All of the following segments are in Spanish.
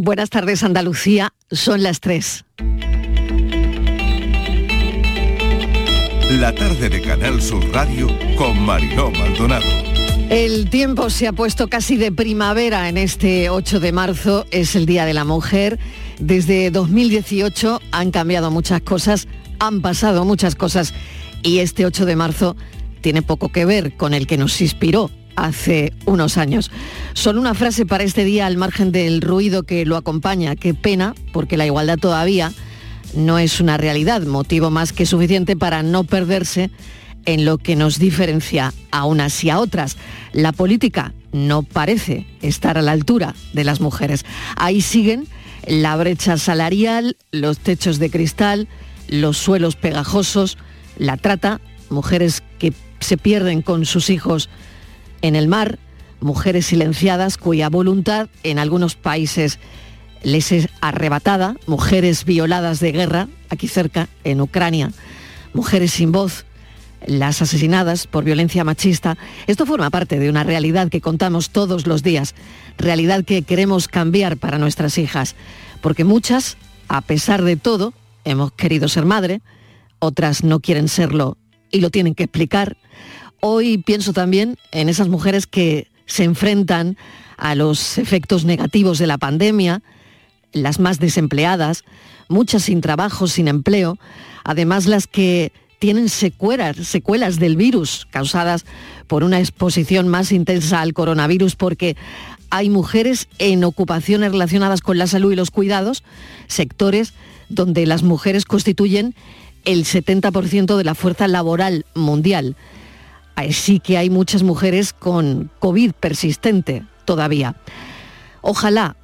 Buenas tardes, Andalucía, son las 3. La tarde de Canal Sur Radio con Mariló Maldonado. El tiempo se ha puesto casi de primavera en este 8 de marzo, es el Día de la Mujer. Desde 2018 han cambiado muchas cosas, han pasado muchas cosas y este 8 de marzo tiene poco que ver con el que nos inspiró hace unos años. Solo una frase para este día al margen del ruido que lo acompaña. Qué pena, porque la igualdad todavía no es una realidad, motivo más que suficiente para no perderse en lo que nos diferencia a unas y a otras. La política no parece estar a la altura de las mujeres. Ahí siguen la brecha salarial, los techos de cristal, los suelos pegajosos, la trata, mujeres que se pierden con sus hijos en el mar, mujeres silenciadas cuya voluntad en algunos países les es arrebatada, mujeres violadas de guerra, aquí cerca, en Ucrania, mujeres sin voz, las asesinadas por violencia machista. Esto forma parte de una realidad que contamos todos los días, realidad que queremos cambiar para nuestras hijas, porque muchas, a pesar de todo, hemos querido ser madre, otras no quieren serlo y lo tienen que explicar. Hoy pienso también en esas mujeres que se enfrentan a los efectos negativos de la pandemia, las más desempleadas, muchas sin trabajo, sin empleo, además las que tienen secuelas del virus causadas por una exposición más intensa al coronavirus, porque hay mujeres en ocupaciones relacionadas con la salud y los cuidados, sectores donde las mujeres constituyen el 70% de la fuerza laboral mundial. Así que hay muchas mujeres con COVID persistente todavía. Ojalá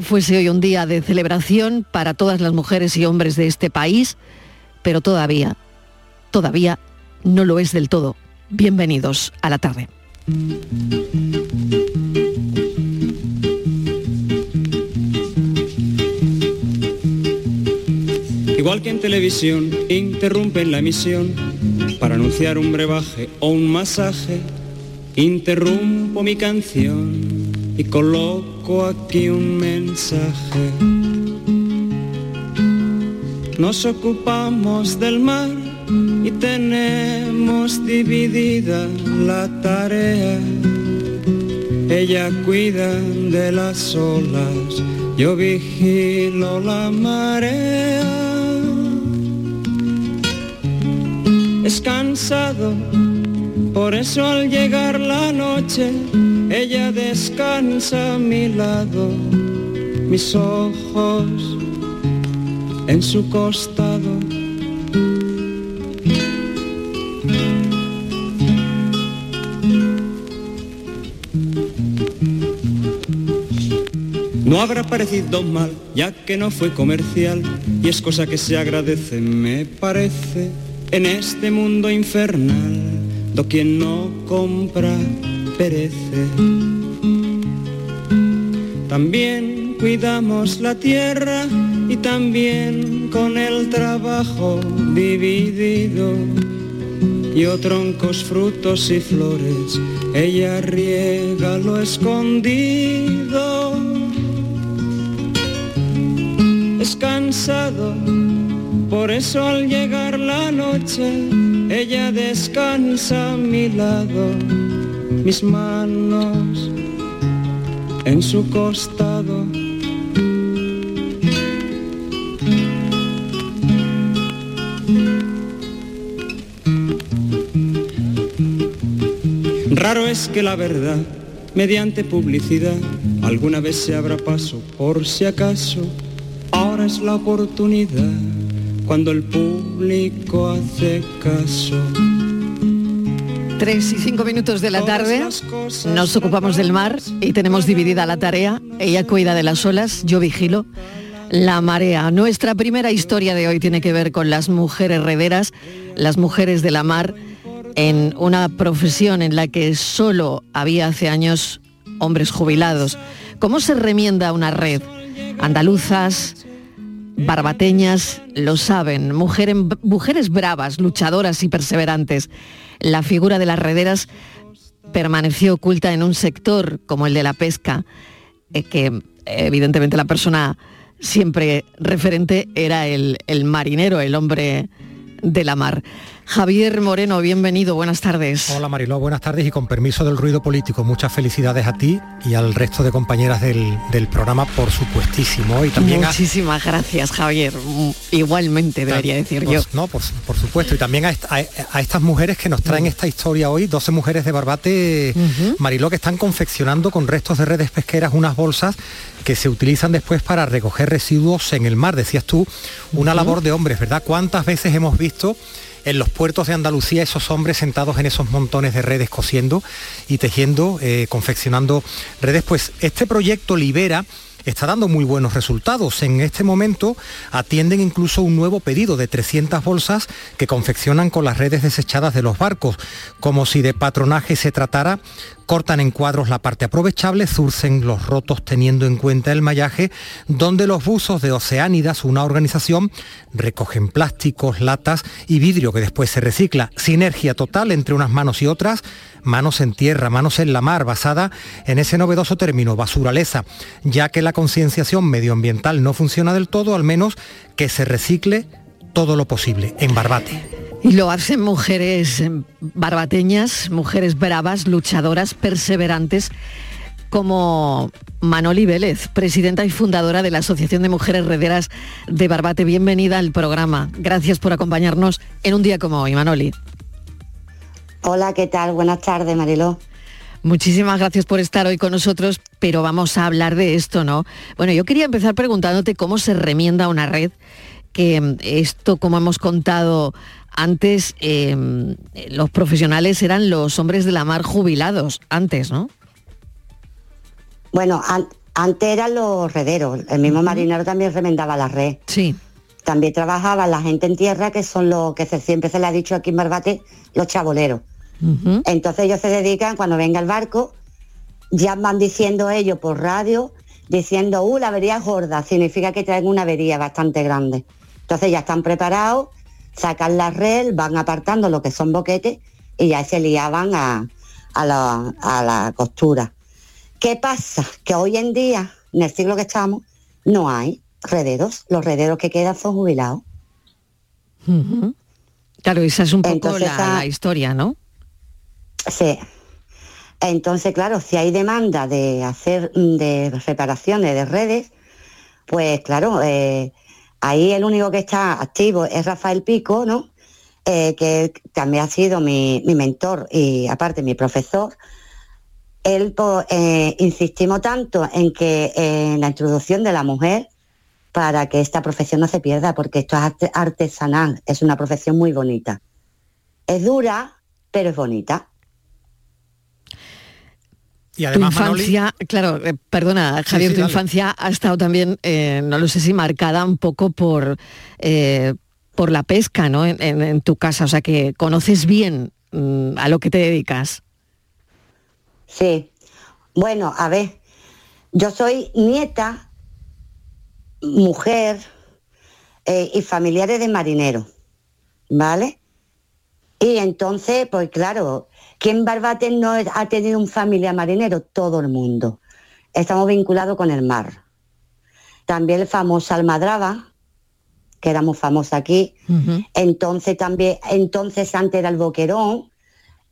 fuese hoy un día de celebración para todas las mujeres y hombres de este país, pero todavía no lo es del todo. Bienvenidos a la tarde. Igual que en televisión interrumpen la emisión para anunciar un brebaje o un masaje, interrumpo mi canción y coloco aquí un mensaje. Nos ocupamos del mar y tenemos dividida la tarea. Ella cuida de las olas, yo vigilo la marea. Es cansado, por eso al llegar la noche, ella descansa a mi lado, mis ojos en su costado. No habrá parecido mal, ya que no fue comercial, y es cosa que se agradece, me parece. En este mundo infernal, do quien no compra perece. También cuidamos la tierra y también con el trabajo dividido. Yo troncos, frutos y flores, ella riega lo escondido. Es cansado, por eso al llegar la noche, ella descansa a mi lado, mis manos en su costado. Raro es que la verdad, mediante publicidad, alguna vez se abra paso, por si acaso, ahora es la oportunidad. Cuando el público hace caso. 3:05 de la tarde, nos ocupamos del mar y tenemos dividida la tarea. Ella cuida de las olas, yo vigilo la marea. Nuestra primera historia de hoy tiene que ver con las mujeres rederas, las mujeres de la mar, en una profesión en la que solo había hace años hombres jubilados. ¿Cómo se remienda una red? Andaluzas, barbateñas lo saben, mujeres bravas, luchadoras y perseverantes. La figura de las rederas permaneció oculta en un sector como el de la pesca, que evidentemente la persona siempre referente era el marinero, el hombre de la mar. Javier Moreno, bienvenido, buenas tardes. Hola Mariló, buenas tardes y con permiso del ruido político, muchas felicidades a ti y al resto de compañeras del programa, por supuestísimo. Y también muchísimas gracias, Javier, igualmente debería decir yo. No, por supuesto, y también a estas mujeres que nos traen esta historia hoy, 12 mujeres de Barbate, Mariló, que están confeccionando con restos de redes pesqueras unas bolsas que se utilizan después para recoger residuos en el mar. Decías tú, una labor de hombres, ¿verdad? ¿Cuántas veces hemos visto en los puertos de Andalucía esos hombres sentados en esos montones de redes cosiendo y tejiendo, confeccionando redes? Pues este proyecto Libera está dando muy buenos resultados. En este momento atienden incluso un nuevo pedido de 300 bolsas que confeccionan con las redes desechadas de los barcos. Como si de patronaje se tratara, cortan en cuadros la parte aprovechable, zurcen los rotos teniendo en cuenta el mallaje, donde los buzos de Oceánidas, una organización, recogen plásticos, latas y vidrio que después se recicla. Sinergia total entre unas manos y otras, manos en tierra, manos en la mar, basada en ese novedoso término, basuraleza, ya que la concienciación medioambiental no funciona del todo, al menos que se recicle todo lo posible en Barbate. Y lo hacen mujeres barbateñas, mujeres bravas, luchadoras, perseverantes, como Manoli Vélez, presidenta y fundadora de la Asociación de Mujeres Rederas de Barbate. Bienvenida al programa. Gracias por acompañarnos en un día como hoy, Manoli. Hola, ¿qué tal? Buenas tardes, Mariló. Muchísimas gracias por estar hoy con nosotros, pero vamos a hablar de esto, ¿no? Bueno, yo quería empezar preguntándote cómo se remienda una red, que esto, como hemos contado antes, los profesionales eran los hombres de la mar jubilados, antes, ¿no? Bueno, antes eran los rederos, el mismo marinero también remendaba la red. Sí. También trabajaba la gente en tierra, que son los que siempre se le ha dicho aquí en Barbate, los chaboleros. Entonces ellos se dedican, cuando venga el barco, ya van diciendo ellos por radio, diciendo, la avería es gorda, significa que traen una avería bastante grande. Entonces ya están preparados, sacan la red, van apartando lo que son boquetes y ya se liaban a la costura. ¿Qué pasa? Que hoy en día, en el siglo que estamos, no hay rederos, los rederos que quedan son jubilados. Claro, esa es un poco la historia, ¿no? Sí. Entonces, claro, si hay demanda de hacer de reparaciones de redes, pues claro, ahí el único que está activo es Rafael Pico, ¿no? Que también ha sido mi mentor y aparte mi profesor. Él insistimos tanto en que la introducción de la mujer para que esta profesión no se pierda, porque esto es artesanal, es una profesión muy bonita. Es dura, pero es bonita. Y además, tu infancia, Manoli... Claro, perdona, Javier, tu infancia ha estado también, no lo sé si marcada un poco por la pesca, ¿no? En tu casa, o sea que conoces bien a lo que te dedicas. Sí, bueno, a ver, yo soy nieta, mujer y familiares de marineros, ¿vale? Y entonces, pues claro... ¿Quién Barbate no ha tenido un familiar marinero? Todo el mundo. Estamos vinculados con el mar. También el famoso Almadraba, que era muy famosa aquí. Entonces también, antes era el Boquerón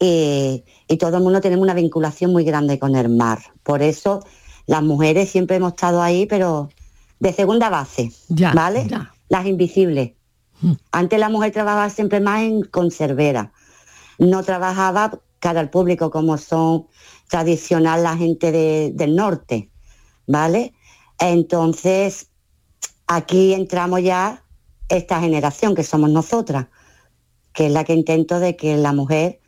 y todo el mundo tenemos una vinculación muy grande con el mar. Por eso las mujeres siempre hemos estado ahí, pero de segunda base, ¿vale? Ya. Las invisibles. Antes la mujer trabajaba siempre más en conservera. No trabajaba cara al público como son tradicional la gente del norte, ¿vale? Entonces, aquí entramos ya esta generación que somos nosotras, que es la que intento de que la mujer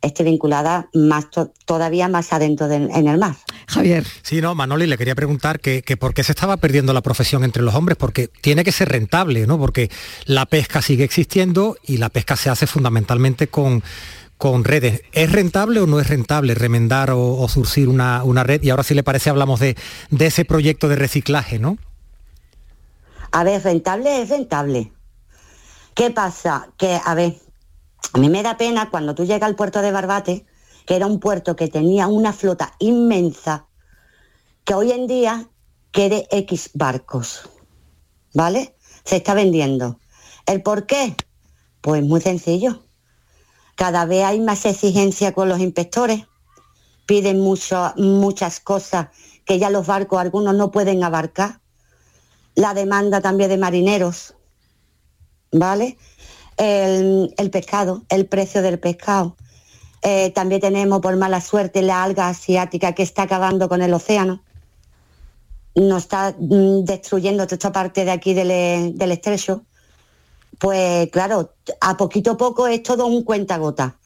esté vinculada más todavía más adentro en el mar. Javier. Sí, no, Manoli, le quería preguntar que por qué se estaba perdiendo la profesión entre los hombres, porque tiene que ser rentable, ¿no? Porque la pesca sigue existiendo y la pesca se hace fundamentalmente con redes. ¿Es rentable o no es rentable remendar o surcir una red? Y ahora, si le parece, hablamos de ese proyecto de reciclaje, ¿no? A ver, rentable es rentable. ¿Qué pasa? Que, a ver... A mí me da pena cuando tú llegas al puerto de Barbate, que era un puerto que tenía una flota inmensa, que hoy en día quiere X barcos, ¿vale? Se está vendiendo. ¿El por qué? Pues muy sencillo. Cada vez hay más exigencia con los inspectores. Piden muchas cosas que ya los barcos, algunos, no pueden abarcar. La demanda también de marineros, ¿vale? El pescado, el precio del pescado. También tenemos, por mala suerte, la alga asiática que está acabando con el océano. Nos está destruyendo toda esta parte de aquí del estrecho. Pues claro, a poquito a poco es todo un cuentagota.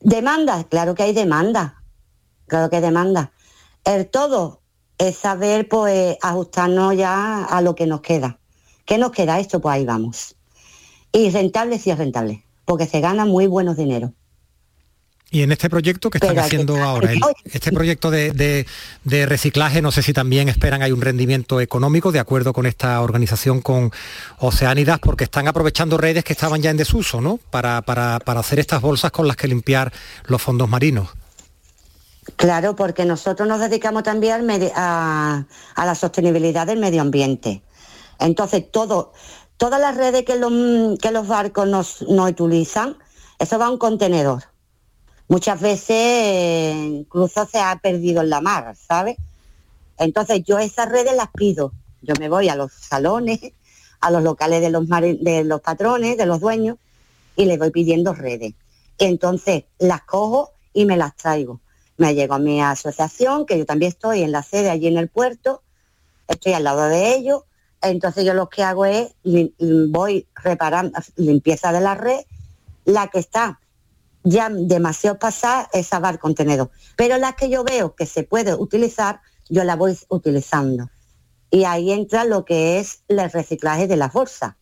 Demanda, claro que hay demanda. Claro que hay demanda. El todo es saber, pues, ajustarnos ya a lo que nos queda. ¿Qué nos queda esto? Pues ahí vamos. Y rentable sí es rentable, porque se gana muy buenos dineros. Y en este proyecto que están haciendo ahora, este proyecto de reciclaje, no sé si también esperan hay un rendimiento económico, de acuerdo con esta organización, con Oceánidas, porque están aprovechando redes que estaban ya en desuso, ¿no? Para hacer estas bolsas con las que limpiar los fondos marinos. Claro, porque nosotros nos dedicamos también a la sostenibilidad del medio ambiente. Entonces, todas las redes que los barcos nos utilizan, eso va a un contenedor. Muchas veces incluso se ha perdido en la mar, ¿sabes? Entonces yo esas redes las pido. Yo me voy a los salones, a los locales de los patrones, de los dueños, y les voy pidiendo redes. Entonces las cojo y me las traigo. Me llego a mi asociación, que yo también estoy en la sede allí en el puerto, estoy al lado de ellos. Entonces yo lo que hago es, voy reparando, limpieza de la red, la que está ya demasiado pasar, esa va al contenedor. Pero las que yo veo que se puede utilizar, yo la voy utilizando. Y ahí entra lo que es el reciclaje de las bolsas.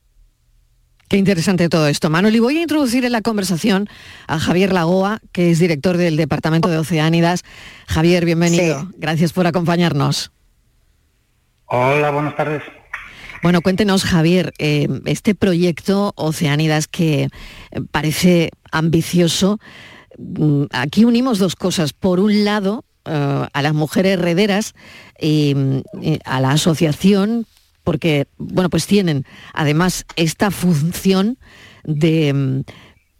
Qué interesante todo esto, Manoli. Voy a introducir en la conversación a Javier Lagoa, que es director del Departamento de Oceánidas. Javier, bienvenido. Sí. Gracias por acompañarnos. Hola, buenas tardes. Bueno, cuéntenos, Javier, este proyecto Oceánidas, que parece ambicioso, aquí unimos dos cosas. Por un lado, a las mujeres rederas y a la asociación, porque bueno, pues tienen además esta función de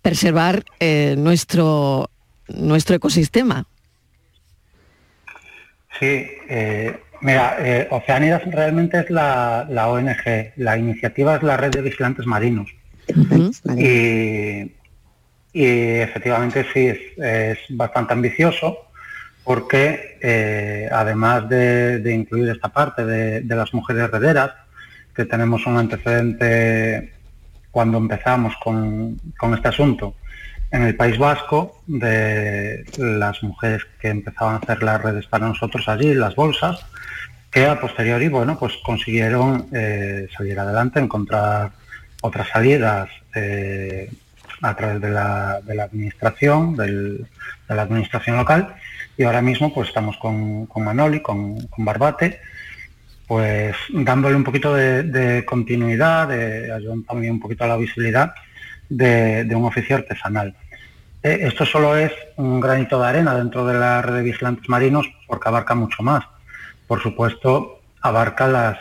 preservar nuestro ecosistema. Sí. Mira, Oceánidas realmente es la ONG, la iniciativa es la Red de Vigilantes Marinos. Uh-huh. Y efectivamente sí, es bastante ambicioso, porque además de incluir esta parte de las mujeres rederas, que tenemos un antecedente cuando empezamos con este asunto en el País Vasco, de las mujeres que empezaban a hacer las redes para nosotros allí, las bolsas, que a posteriori, bueno, pues consiguieron salir adelante, encontrar otras salidas a través de la administración local, y ahora mismo pues estamos con Manoli, con Barbate, pues dándole un poquito de continuidad, ayudando también un poquito a la visibilidad de un oficio artesanal. Esto solo es un granito de arena dentro de la red de vigilantes marinos, porque abarca mucho más. Por supuesto, abarca las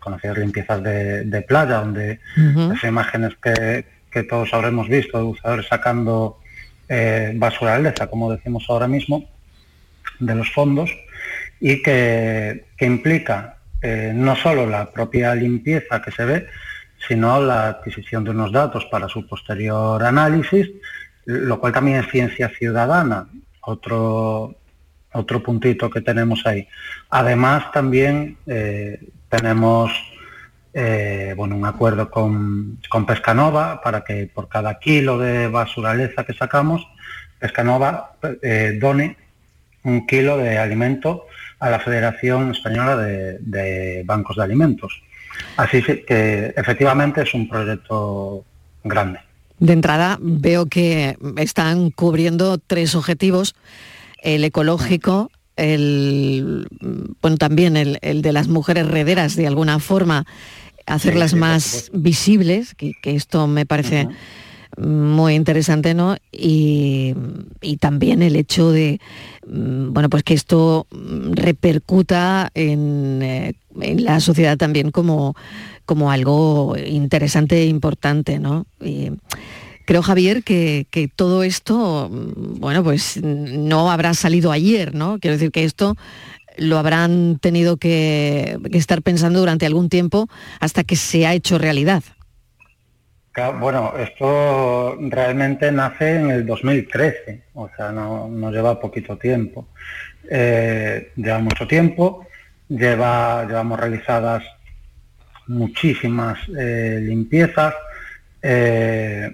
conocidas limpiezas de playa, donde uh-huh. Las imágenes que todos habremos visto de buceadores sacando basura de leza, como decimos ahora mismo, de los fondos, y que implica no solo la propia limpieza que se ve, sino la adquisición de unos datos para su posterior análisis, lo cual también es ciencia ciudadana, otro puntito que tenemos ahí. Además, también tenemos un acuerdo con Pescanova, para que por cada kilo de basuraleza que sacamos, Pescanova done un kilo de alimento a la Federación Española de Bancos de Alimentos. Así que efectivamente es un proyecto grande. De entrada veo que están cubriendo tres objetivos: el ecológico, también el de las mujeres rederas, de alguna forma, hacerlas más visibles, que esto me parece muy interesante, ¿no? Y también el hecho de, bueno, pues que esto repercuta en la sociedad también como algo interesante e importante, ¿no? Y creo, Javier, que todo esto, bueno, pues no habrá salido ayer, ¿no? Quiero decir que esto lo habrán tenido que estar pensando durante algún tiempo hasta que se ha hecho realidad. Bueno, esto realmente nace en el 2013, o sea, no lleva poquito tiempo. Lleva mucho tiempo, llevamos realizadas muchísimas limpiezas. Hay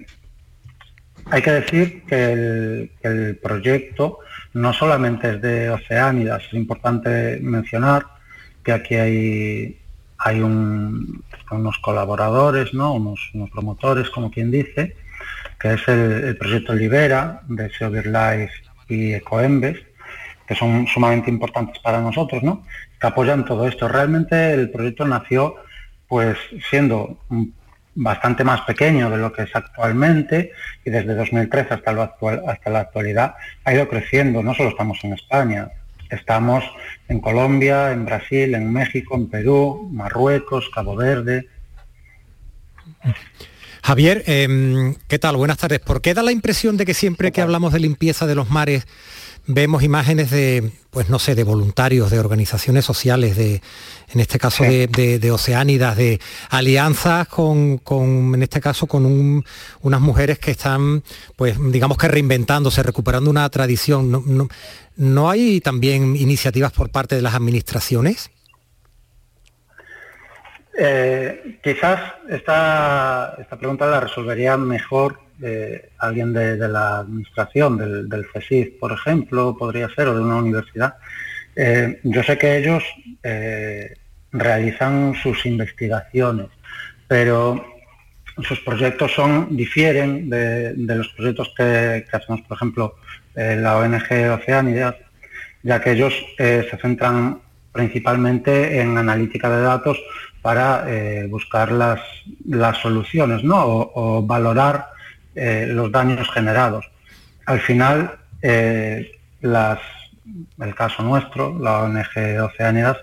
que decir que el proyecto no solamente es de Oceánidas, es importante mencionar que aquí hay unos colaboradores, ¿no? unos promotores, como quien dice, que es el proyecto Libera, de SEO/BirdLife y Ecoembes, que son sumamente importantes para nosotros, ¿no? Que apoyan todo esto. Realmente el proyecto nació pues siendo bastante más pequeño de lo que es actualmente, y desde 2013 hasta la actualidad ha ido creciendo. No solo estamos en España, estamos en Colombia, en Brasil, en México, en Perú, Marruecos, Cabo Verde. Javier, ¿qué tal? Buenas tardes. ¿Por qué da la impresión de que siempre que hablamos de limpieza de los mares vemos imágenes de, pues no sé, de voluntarios, de organizaciones sociales, de, en este caso, sí, de Oceánidas, de alianzas con en este caso, con unas mujeres que están, pues digamos que reinventándose, recuperando una tradición? ¿No hay también iniciativas por parte de las administraciones? Quizás esta pregunta la resolvería mejor alguien de la administración, del FESIF, por ejemplo, podría ser, o de una universidad. Yo sé que ellos realizan sus investigaciones, pero sus proyectos difieren de los proyectos que hacemos, por ejemplo, la ONG Oceánidas, ya que ellos se centran principalmente en analítica de datos para buscar las soluciones, ¿no? o valorar los daños generados. Al final, el caso nuestro, la ONG Oceánidas,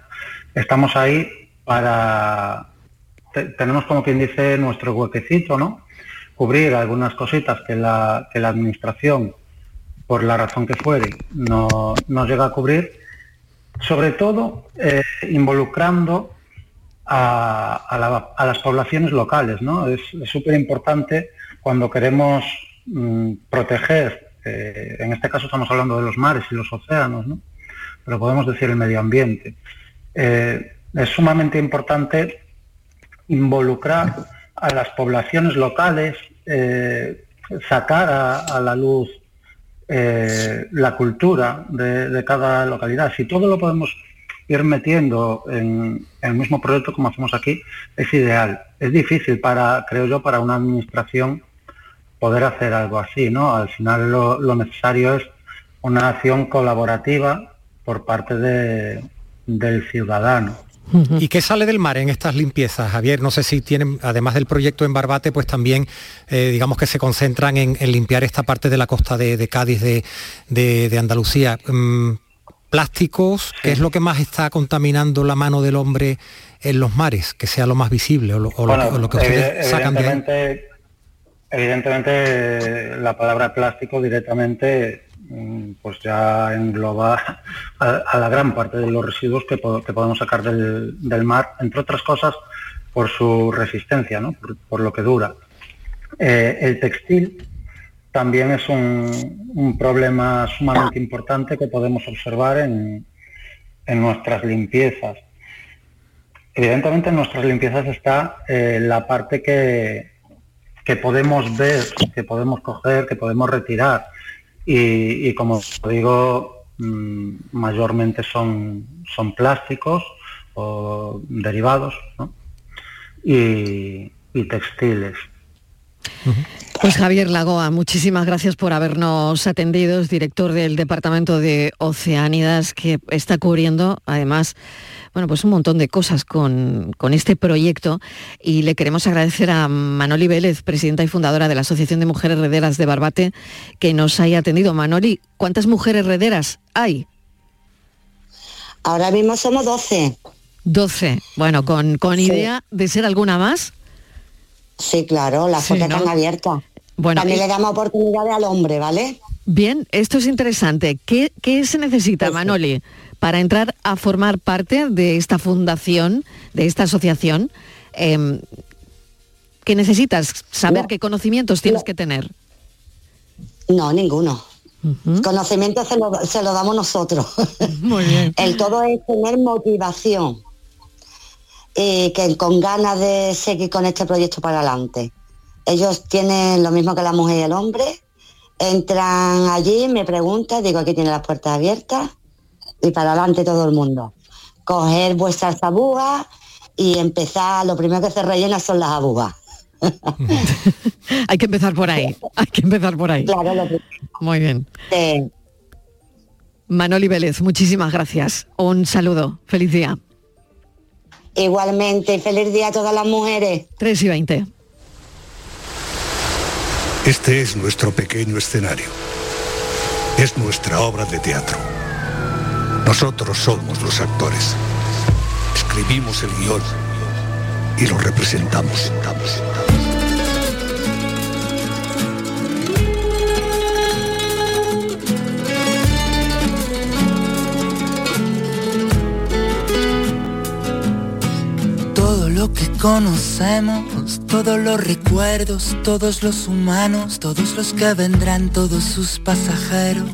estamos ahí para... Tenemos, como quien dice, nuestro huequecito, ¿no? Cubrir algunas cositas que la administración, por la razón que fuere, no llega a cubrir, sobre todo involucrando a las poblaciones locales, ¿no? Es súper importante cuando queremos proteger, en este caso estamos hablando de los mares y los océanos, ¿no? Pero podemos decir el medio ambiente. Es sumamente importante involucrar a las poblaciones locales, sacar a la luz la cultura de cada localidad. Si todo lo podemos ir metiendo en el mismo proyecto, como hacemos aquí, es ideal. Es difícil, creo yo, para una administración poder hacer algo así, ¿no? Al final lo necesario es una acción colaborativa por parte del ciudadano. ¿Y qué sale del mar en estas limpiezas, Javier? No sé si tienen, además del proyecto en Barbate, pues también, digamos que se concentran en limpiar esta parte de la costa de Cádiz, de Andalucía. ¿Plásticos? ¿Qué es lo que más está contaminando la mano del hombre en los mares? Que sea lo más visible o lo que ustedes sacan de ahí. Evidentemente, la palabra plástico directamente pues ya engloba a la gran parte de los residuos que podemos sacar del mar, entre otras cosas por su resistencia, ¿no? por lo que dura. El textil también es un problema sumamente importante que podemos observar en nuestras limpiezas. Evidentemente en nuestras limpiezas está la parte que podemos ver, que podemos coger, que podemos retirar. Y como digo, mayormente son plásticos o derivados, ¿no? y textiles. Pues Javier Lagoa, muchísimas gracias por habernos atendido, es director del Departamento de Oceánidas, que está cubriendo además, bueno, pues un montón de cosas con este proyecto, y le queremos agradecer a Manoli Vélez, presidenta y fundadora de la Asociación de Mujeres Rederas de Barbate, que nos haya atendido. Manoli, ¿cuántas mujeres rederas hay? Ahora mismo somos 12. 12, bueno, con idea de ser alguna más. Sí, claro, las focas están abiertas. Bueno, también le damos oportunidades al hombre, ¿vale? Bien, esto es interesante. ¿Qué se necesita, Manoli, para entrar a formar parte de esta fundación, de esta asociación? ¿Qué necesitas saber? No. ¿Qué conocimientos tienes que tener? No, ninguno. El conocimiento se lo damos nosotros. Muy bien. El todo es tener motivación. Que con ganas de seguir con este proyecto para adelante. Ellos tienen lo mismo que la mujer y el hombre, entran allí, me preguntan, digo, aquí tiene las puertas abiertas, y para adelante todo el mundo. Coger vuestras agujas y empezar, lo primero que se rellena son las agujas. Hay que empezar por ahí, hay que empezar por ahí. Claro, lo primero. Muy bien. Manoli Vélez, muchísimas gracias. Un saludo, feliz día. Igualmente, feliz día a todas las mujeres. 3:20. Este es nuestro pequeño escenario. Es nuestra obra de teatro. Nosotros somos los actores. Escribimos el guión y lo representamos. Lo que conocemos, todos los recuerdos, todos los humanos, todos los que vendrán, todos sus pasajeros,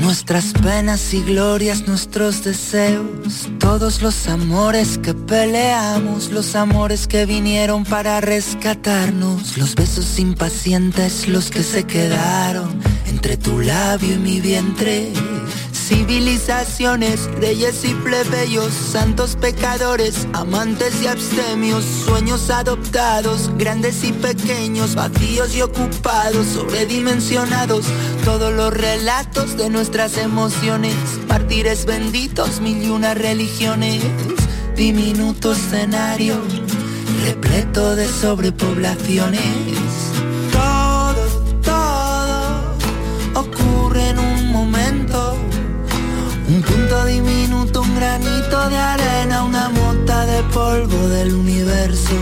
nuestras penas y glorias, nuestros deseos, todos los amores que peleamos, los amores que vinieron para rescatarnos, los besos impacientes, los que se quedaron entre tu labio y mi vientre. Civilizaciones, reyes y plebeyos, santos pecadores, amantes y abstemios, sueños adoptados, grandes y pequeños, vacíos y ocupados, sobredimensionados, todos los relatos de nuestras emociones, mártires benditos, mil y una religiones, diminuto escenario, repleto de sobrepoblaciones. Todo ocurre en un momento. Un punto diminuto, un granito de arena, una mota de polvo del universo.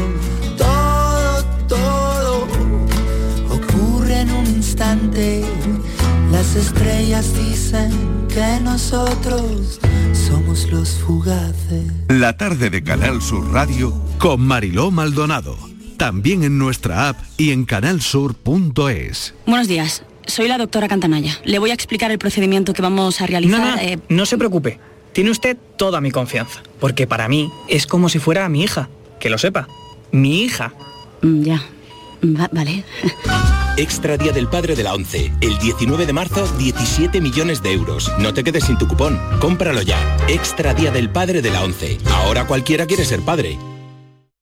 Todo ocurre en un instante. Las estrellas dicen que nosotros somos los fugaces. La tarde de Canal Sur Radio con Mariló Maldonado. También en nuestra app y en canalsur.es. Buenos días. Soy la doctora Cantanaya. Le voy a explicar el procedimiento que vamos a realizar. No se preocupe. Tiene usted toda mi confianza. Porque para mí es como si fuera mi hija. Que lo sepa. Mi hija. Vale. Extra Día del Padre de la ONCE. El 19 de marzo, 17 millones de euros. No te quedes sin tu cupón. Cómpralo ya. Extra Día del Padre de la ONCE. Ahora cualquiera quiere ser padre.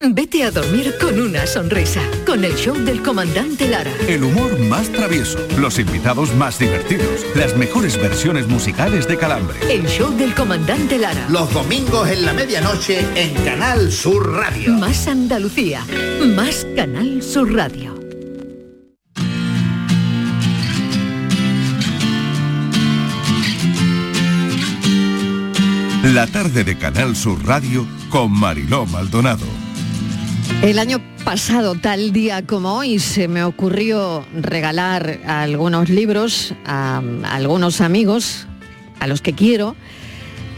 Vete a dormir con una sonrisa, con el show del comandante Lara. El humor más travieso, los invitados más divertidos, las mejores versiones musicales de Calambre. El show del comandante Lara. Los domingos en la medianoche en Canal Sur Radio. Más Andalucía, más Canal Sur Radio. La tarde de Canal Sur Radio con Mariló Maldonado. El año pasado, tal día como hoy, se me ocurrió regalar algunos libros a algunos amigos, a los que quiero,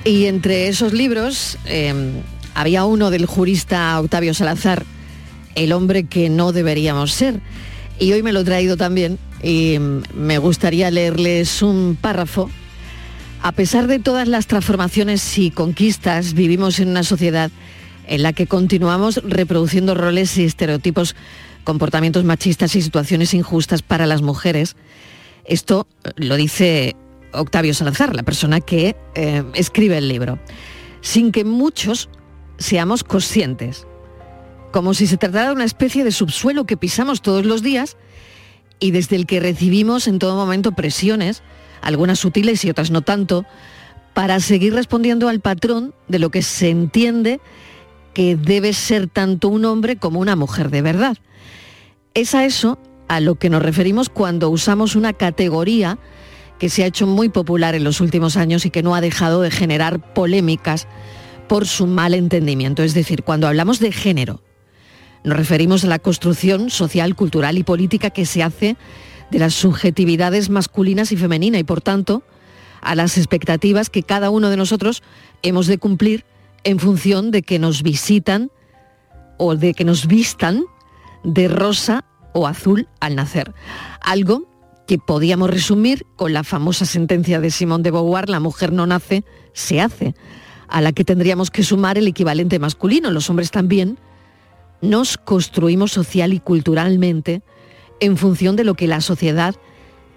y entre esos libros había uno del jurista Octavio Salazar, El hombre que no deberíamos ser, y hoy me lo he traído también y me gustaría leerles un párrafo. A pesar de todas las transformaciones y conquistas, vivimos en una sociedad en la que continuamos reproduciendo roles y estereotipos, comportamientos machistas y situaciones injustas para las mujeres. Esto lo dice Octavio Salazar, la persona que escribe el libro, sin que muchos seamos conscientes, como si se tratara de una especie de subsuelo que pisamos todos los días y desde el que recibimos en todo momento presiones, algunas sutiles y otras no tanto, para seguir respondiendo al patrón de lo que se entiende que debe ser tanto un hombre como una mujer de verdad. Es a eso a lo que nos referimos cuando usamos una categoría que se ha hecho muy popular en los últimos años y que no ha dejado de generar polémicas por su mal entendimiento. Es decir, cuando hablamos de género, nos referimos a la construcción social, cultural y política que se hace de las subjetividades masculinas y femeninas y, por tanto, a las expectativas que cada uno de nosotros hemos de cumplir en función de que nos visitan o de que nos vistan de rosa o azul al nacer. Algo que podíamos resumir con la famosa sentencia de Simone de Beauvoir, la mujer no nace, se hace, a la que tendríamos que sumar el equivalente masculino. Los hombres también nos construimos social y culturalmente en función de lo que la sociedad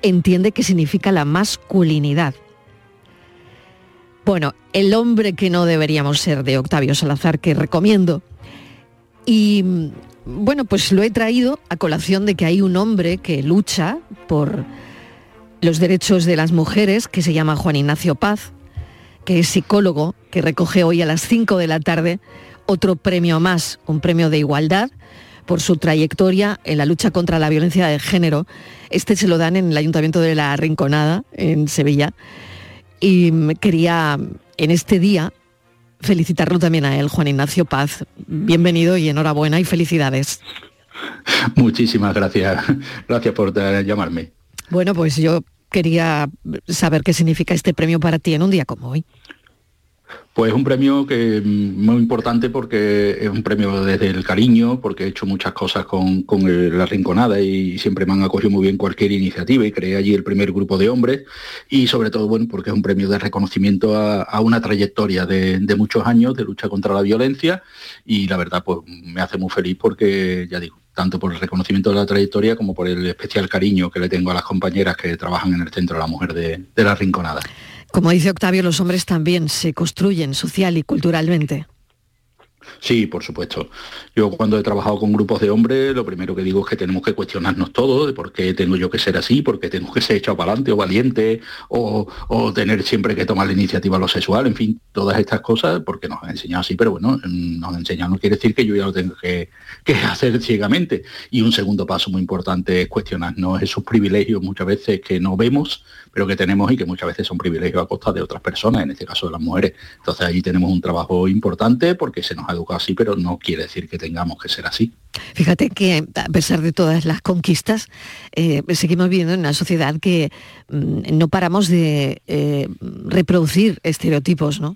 entiende que significa la masculinidad. Bueno, el hombre que no deberíamos ser, de Octavio Salazar, que recomiendo. Y bueno, pues lo he traído a colación de que hay un hombre que lucha por los derechos de las mujeres, que se llama Juan Ignacio Paz, que es psicólogo, que recoge hoy a las 5 de la tarde otro premio más, un premio de igualdad, por su trayectoria en la lucha contra la violencia de género. Este se lo dan en el Ayuntamiento de La Rinconada, en Sevilla. Y quería, en este día, felicitarlo también a él, Juan Ignacio Paz. Bienvenido y enhorabuena y felicidades. Muchísimas gracias. Gracias por llamarme. Bueno, pues yo quería saber qué significa este premio para ti en un día como hoy. Pues un premio que muy importante, porque es un premio desde el cariño, porque he hecho muchas cosas con La Rinconada y siempre me han acogido muy bien cualquier iniciativa, y creé allí el primer grupo de hombres, y sobre todo, bueno, porque es un premio de reconocimiento a una trayectoria de muchos años de lucha contra la violencia, y la verdad pues me hace muy feliz, porque ya digo, tanto por el reconocimiento de la trayectoria como por el especial cariño que le tengo a las compañeras que trabajan en el Centro de la Mujer de La Rinconada. Como dice Octavio, los hombres también se construyen social y culturalmente. Sí, por supuesto. Yo cuando he trabajado con grupos de hombres, lo primero que digo es que tenemos que cuestionarnos todo, de por qué tengo yo que ser así, por qué tengo que ser echado para adelante o valiente, o tener siempre que tomar la iniciativa a lo sexual, en fin, todas estas cosas, porque nos han enseñado así, pero bueno, nos han enseñado no quiere decir que yo ya lo tengo que hacer ciegamente. Y un segundo paso muy importante es cuestionarnos esos privilegios muchas veces que no vemos, pero que tenemos, y que muchas veces son privilegios a costa de otras personas, en este caso de las mujeres. Entonces ahí tenemos un trabajo importante, porque se nos ha educado así, pero no quiere decir que tengamos que ser así. Fíjate que a pesar de todas las conquistas, seguimos viviendo en una sociedad que no paramos de reproducir estereotipos, ¿no?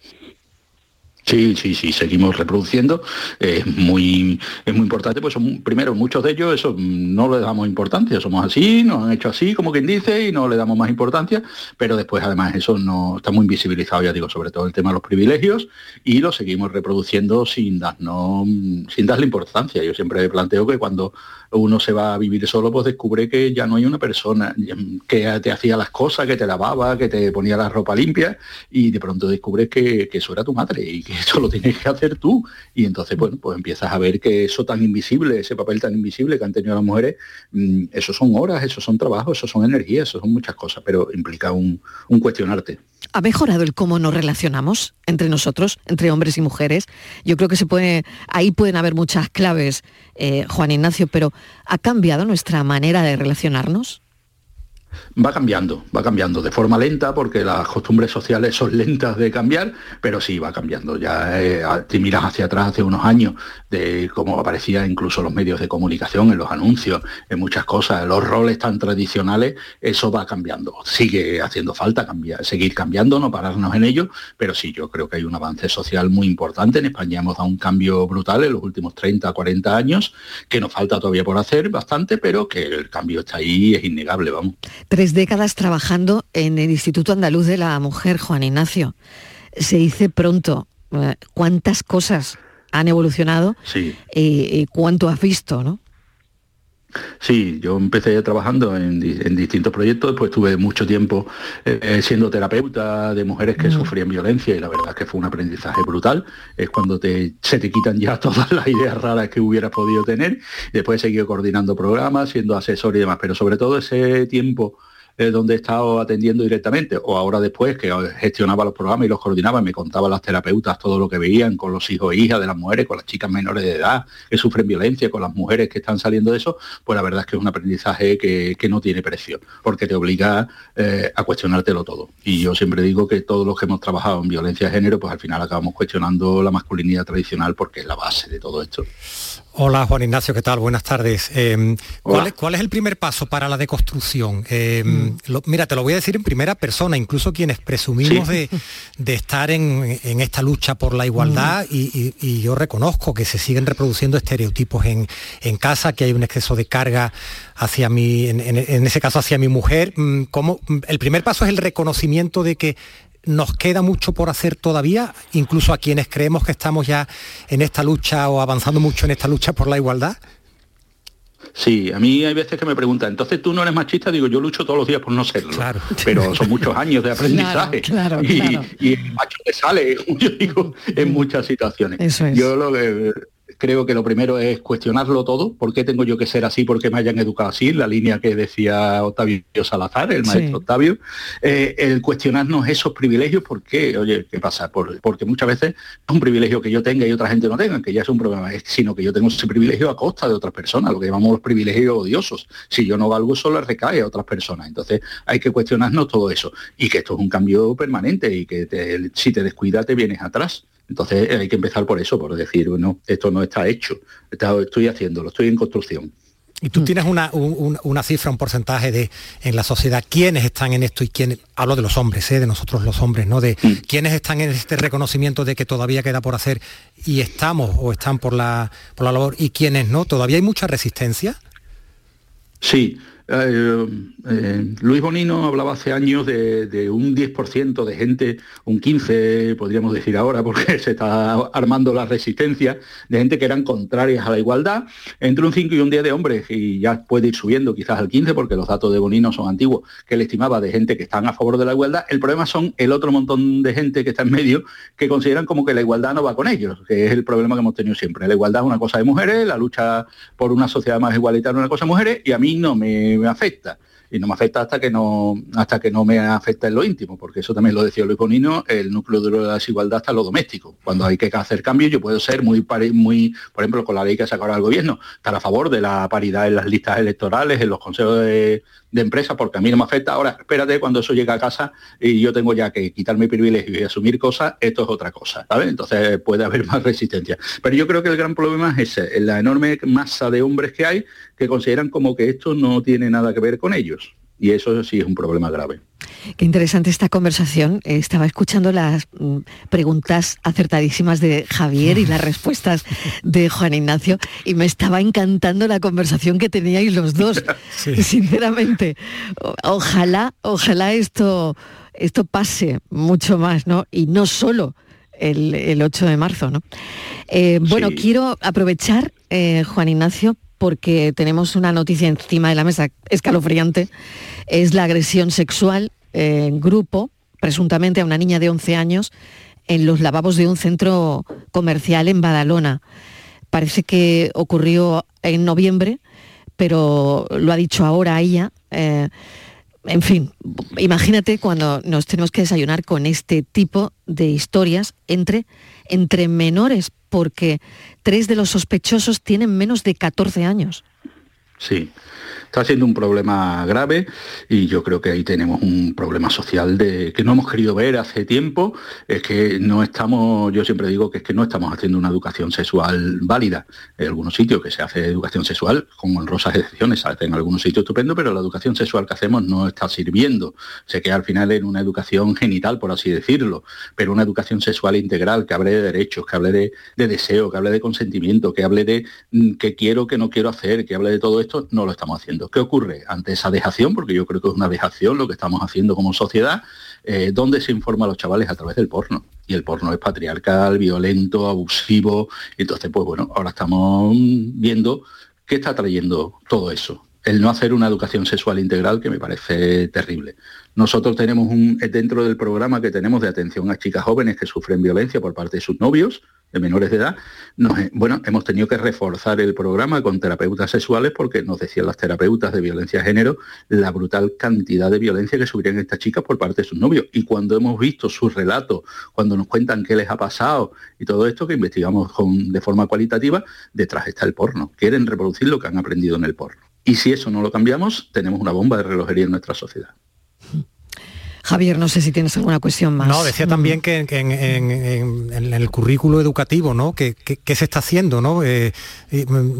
Sí, seguimos reproduciendo. Es muy importante, pues son, primero, muchos de ellos, eso no le damos importancia, somos así, nos han hecho así, como quien dice, y no le damos más importancia, pero después además eso no está muy invisibilizado, ya digo, sobre todo el tema de los privilegios, y lo seguimos reproduciendo sin darle importancia. Yo siempre planteo que cuando uno se va a vivir solo, pues descubre que ya no hay una persona que te hacía las cosas, que te lavaba, que te ponía la ropa limpia, y de pronto descubres que eso era tu madre, y que eso lo tienes que hacer tú. Y entonces, bueno, pues empiezas a ver que eso tan invisible, ese papel tan invisible que han tenido las mujeres, eso son horas, eso son trabajos, eso son energías, eso son muchas cosas, pero implica un cuestionarte. ¿Ha mejorado el cómo nos relacionamos entre nosotros, entre hombres y mujeres? Yo creo que ahí pueden haber muchas claves, Juan Ignacio, pero ¿ha cambiado nuestra manera de relacionarnos? Va cambiando de forma lenta porque las costumbres sociales son lentas de cambiar, pero sí va cambiando. Ya te miras hacia atrás hace unos años de cómo aparecía incluso los medios de comunicación, en los anuncios, en muchas cosas, los roles tan tradicionales, eso va cambiando. Sigue haciendo falta seguir cambiando, no pararnos en ello, pero sí, yo creo que hay un avance social muy importante. En España hemos dado un cambio brutal en los últimos 30, 40 años, que nos falta todavía por hacer bastante, pero que el cambio está ahí, es innegable, vamos. 3 décadas trabajando en el Instituto Andaluz de la Mujer, Juan Ignacio. Se dice pronto, ¿cuántas cosas han evolucionado? Sí. ¿Cuánto has visto, no? Sí, yo empecé trabajando en distintos proyectos, pues tuve mucho tiempo siendo terapeuta de mujeres que sufrían violencia, y la verdad es que fue un aprendizaje brutal. Es cuando se te quitan ya todas las ideas raras que hubieras podido tener. Después he seguido coordinando programas, siendo asesor y demás, pero sobre todo ese tiempo donde he estado atendiendo directamente, o ahora después, que gestionaba los programas y los coordinaba, y me contaba las terapeutas todo lo que veían con los hijos e hijas de las mujeres, con las chicas menores de edad que sufren violencia, con las mujeres que están saliendo de eso, pues la verdad es que es un aprendizaje que no tiene precio, porque te obliga a cuestionártelo todo. Y yo siempre digo que todos los que hemos trabajado en violencia de género, pues al final acabamos cuestionando la masculinidad tradicional, porque es la base de todo esto. Hola, Juan Ignacio, ¿qué tal? Buenas tardes. ¿Cuál es el primer paso para la deconstrucción? Mira, te lo voy a decir en primera persona, incluso quienes presumimos de estar en esta lucha por la igualdad, y yo reconozco que se siguen reproduciendo estereotipos en casa, que hay un exceso de carga hacia mí, en ese caso hacia mi mujer. ¿Cómo? El primer paso es el reconocimiento de que nos queda mucho por hacer todavía, incluso a quienes creemos que estamos ya en esta lucha o avanzando mucho en esta lucha por la igualdad. Sí, a mí hay veces que me preguntan, entonces tú no eres machista, digo, yo lucho todos los días por no serlo, claro. Pero son muchos años de aprendizaje, claro. Y el macho te sale, yo digo, en muchas situaciones. Eso es. Yo lo que creo que lo primero es cuestionarlo todo. ¿Por qué tengo yo que ser así? ¿Por qué me hayan educado así? La línea que decía Octavio Salazar, el maestro Octavio. El cuestionarnos esos privilegios, ¿por qué? Oye, ¿qué pasa? Porque muchas veces es un privilegio que yo tenga y otra gente no tenga, que ya es un problema, sino que yo tengo ese privilegio a costa de otras personas, lo que llamamos los privilegios odiosos. Si yo no valgo, solo recae a otras personas. Entonces hay que cuestionarnos todo eso. Y que esto es un cambio permanente y que si te descuidas te vienes atrás. Entonces hay que empezar por eso, por decir, no, esto no está hecho, estoy haciéndolo, estoy en construcción. Y tú tienes una cifra, un porcentaje de en la sociedad, ¿quiénes están en esto? Y quiénes, hablo de los hombres, de nosotros los hombres, ¿no? De quiénes están en este reconocimiento de que todavía queda por hacer y estamos o están por la labor, y quiénes no. ¿Todavía hay mucha resistencia? Sí. Luis Bonino hablaba hace años de un 10% de gente, un 15% podríamos decir ahora, porque se está armando la resistencia, de gente que eran contrarias a la igualdad, entre un 5 y un 10 de hombres, y ya puede ir subiendo quizás al 15%, porque los datos de Bonino son antiguos, que él estimaba de gente que están a favor de la igualdad. El problema son el otro montón de gente que está en medio, que consideran como que la igualdad no va con ellos, que es el problema que hemos tenido siempre. La igualdad es una cosa de mujeres, la lucha por una sociedad más igualitaria es una cosa de mujeres, y a mí no me afecta, y no me afecta hasta que no me afecta en lo íntimo, porque eso también lo decía Luis Bonino, el núcleo de la desigualdad está en lo doméstico. Cuando hay que hacer cambios, yo puedo ser muy, por ejemplo, con la ley que ha sacado el gobierno, estar a favor de la paridad en las listas electorales, en los consejos de empresas, porque a mí no me afecta. Ahora, espérate, cuando eso llega a casa y yo tengo ya que quitar mi privilegio y asumir cosas, esto es otra cosa, ¿sabes? Entonces puede haber más resistencia. Pero yo creo que el gran problema es ese, la enorme masa de hombres que hay, que consideran como que esto no tiene nada que ver con ellos. Y eso sí es un problema grave. Qué interesante esta conversación. Estaba escuchando las preguntas acertadísimas de Javier y las respuestas de Juan Ignacio, y me estaba encantando la conversación que teníais los dos. Sí. Sinceramente, ojalá esto pase mucho más, ¿no? Y no solo el 8 de marzo, ¿no? Bueno, sí. Quiero aprovechar, Juan Ignacio, porque tenemos una noticia encima de la mesa escalofriante. Es la agresión sexual en grupo, presuntamente a una niña de 11 años, en los lavabos de un centro comercial en Badalona. Parece que ocurrió en noviembre, pero lo ha dicho ahora ella. En fin, imagínate cuando nos tenemos que desayunar con este tipo de historias entre menores, porque 3 de los sospechosos tienen menos de 14 años. Sí, está siendo un problema grave y yo creo que ahí tenemos un problema social que no hemos querido ver hace tiempo. Es que no estamos, yo siempre digo que es que no estamos haciendo una educación sexual válida. En algunos sitios que se hace educación sexual, con honrosas excepciones, se hace en algunos sitios estupendo, pero la educación sexual que hacemos no está sirviendo. Se queda al final en una educación genital, por así decirlo, pero una educación sexual integral, que hable de derechos, que hable de deseo, que hable de consentimiento, que hable de qué quiero, qué no quiero hacer, que hable de todo esto, no lo estamos haciendo. ¿Qué ocurre ante esa dejación? Porque yo creo que es una dejación lo que estamos haciendo como sociedad, donde se informa a los chavales a través del porno. Y el porno es patriarcal, violento, abusivo. Entonces, pues bueno, ahora estamos viendo qué está trayendo todo eso. El no hacer una educación sexual integral, que me parece terrible. Nosotros tenemos dentro del programa que tenemos de atención a chicas jóvenes que sufren violencia por parte de sus novios, de menores de edad, hemos tenido que reforzar el programa con terapeutas sexuales porque nos decían las terapeutas de violencia de género la brutal cantidad de violencia que sufrían estas chicas por parte de sus novios. Y cuando hemos visto sus relatos, cuando nos cuentan qué les ha pasado y todo esto que investigamos de forma cualitativa, detrás está el porno. Quieren reproducir lo que han aprendido en el porno. Y si eso no lo cambiamos, tenemos una bomba de relojería en nuestra sociedad. Javier, no sé si tienes alguna cuestión más. No, decía también que en el currículo educativo, ¿no? ¿Qué se está haciendo, ¿no?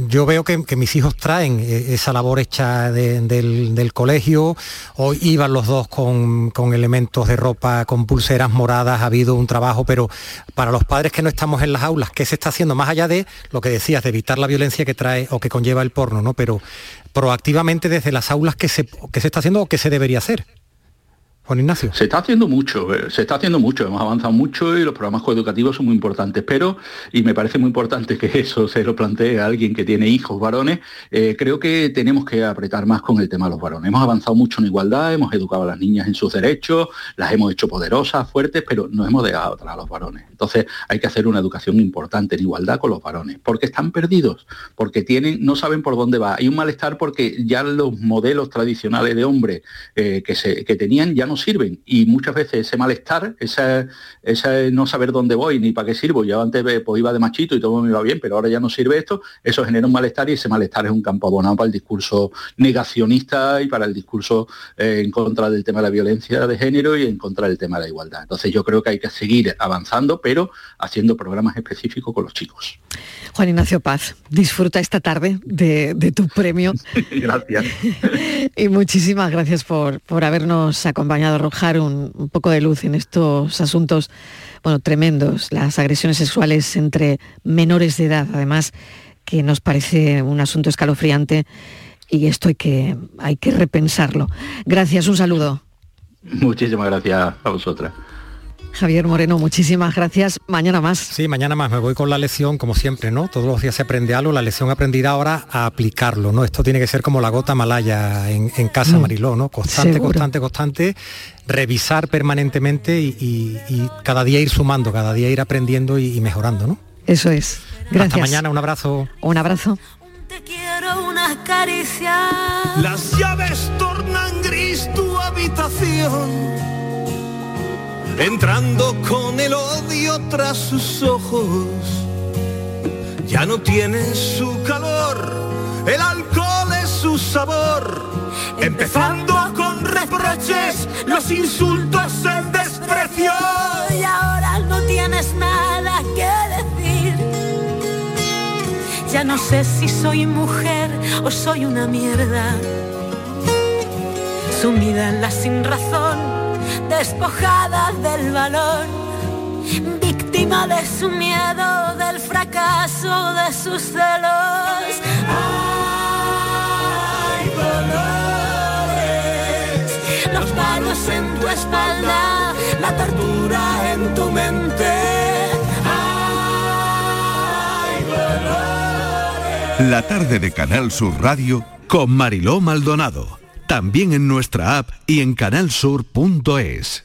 Yo veo que mis hijos traen esa labor hecha del colegio. Hoy iban los dos con elementos de ropa, con pulseras moradas. Ha habido un trabajo, pero para los padres que no estamos en las aulas, ¿qué se está haciendo? Más allá de lo que decías, de evitar la violencia que trae o que conlleva el porno, ¿no? Pero proactivamente desde las aulas, ¿qué se está haciendo o qué se debería hacer? Juan Ignacio. Se está haciendo mucho, hemos avanzado mucho y los programas coeducativos son muy importantes, y me parece muy importante que eso se lo plantee a alguien que tiene hijos varones. Creo que tenemos que apretar más con el tema de los varones. Hemos avanzado mucho en igualdad, hemos educado a las niñas en sus derechos, las hemos hecho poderosas, fuertes, pero nos hemos dejado atrás a los varones. Entonces hay que hacer una educación importante en igualdad con los varones, porque están perdidos, porque no saben por dónde va. Hay un malestar porque ya los modelos tradicionales de hombres que tenían ya no sirven, y muchas veces ese malestar, ese no saber dónde voy ni para qué sirvo, yo antes pues iba de machito y todo me iba bien, pero ahora ya no sirve esto, eso genera un malestar, y ese malestar es un campo abonado para el discurso negacionista y para el discurso en contra del tema de la violencia de género y en contra del tema de la igualdad. Entonces yo creo que hay que seguir avanzando, pero haciendo programas específicos con los chicos. Juan Ignacio Paz, disfruta esta tarde de tu premio. Gracias. Y muchísimas gracias por habernos acompañado, arrojar un poco de luz en estos asuntos, bueno, tremendos, las agresiones sexuales entre menores de edad, además, que nos parece un asunto escalofriante, y esto hay que repensarlo. Gracias, un saludo. Muchísimas gracias a vosotras. Javier Moreno, muchísimas gracias. Mañana más. Sí, mañana más. Me voy con la lección, como siempre, ¿no? Todos los días se aprende algo, la lección aprendida ahora a aplicarlo, ¿no? Esto tiene que ser como la gota malaya en casa, Mariló, ¿no? Constante, revisar permanentemente y cada día ir sumando, cada día ir aprendiendo y mejorando, ¿no? Eso es. Gracias. Hasta mañana, un abrazo. Un abrazo. Te quiero unas caricias. Las llaves tornan gris tu habitación. Entrando con el odio tras sus ojos, ya no tiene su calor, el alcohol es su sabor. Empezando con reproches, los insultos, el desprecio. Y ahora no tienes nada que decir. Ya no sé si soy mujer o soy una mierda, sumida en la sin razón, despojada del valor, víctima de su miedo, del fracaso, de sus celos. Hay dolores, los palos en tu espalda, la tortura en tu mente. Hay dolores. La tarde de Canal Sur Radio con Mariló Maldonado. También en nuestra app y en canalsur.es.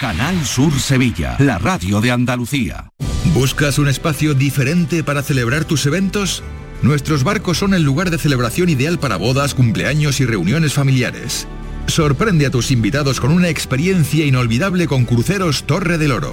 Canal Sur Sevilla, la radio de Andalucía. ¿Buscas un espacio diferente para celebrar tus eventos? Nuestros barcos son el lugar de celebración ideal para bodas, cumpleaños y reuniones familiares. Sorprende a tus invitados con una experiencia inolvidable con Cruceros Torre del Oro.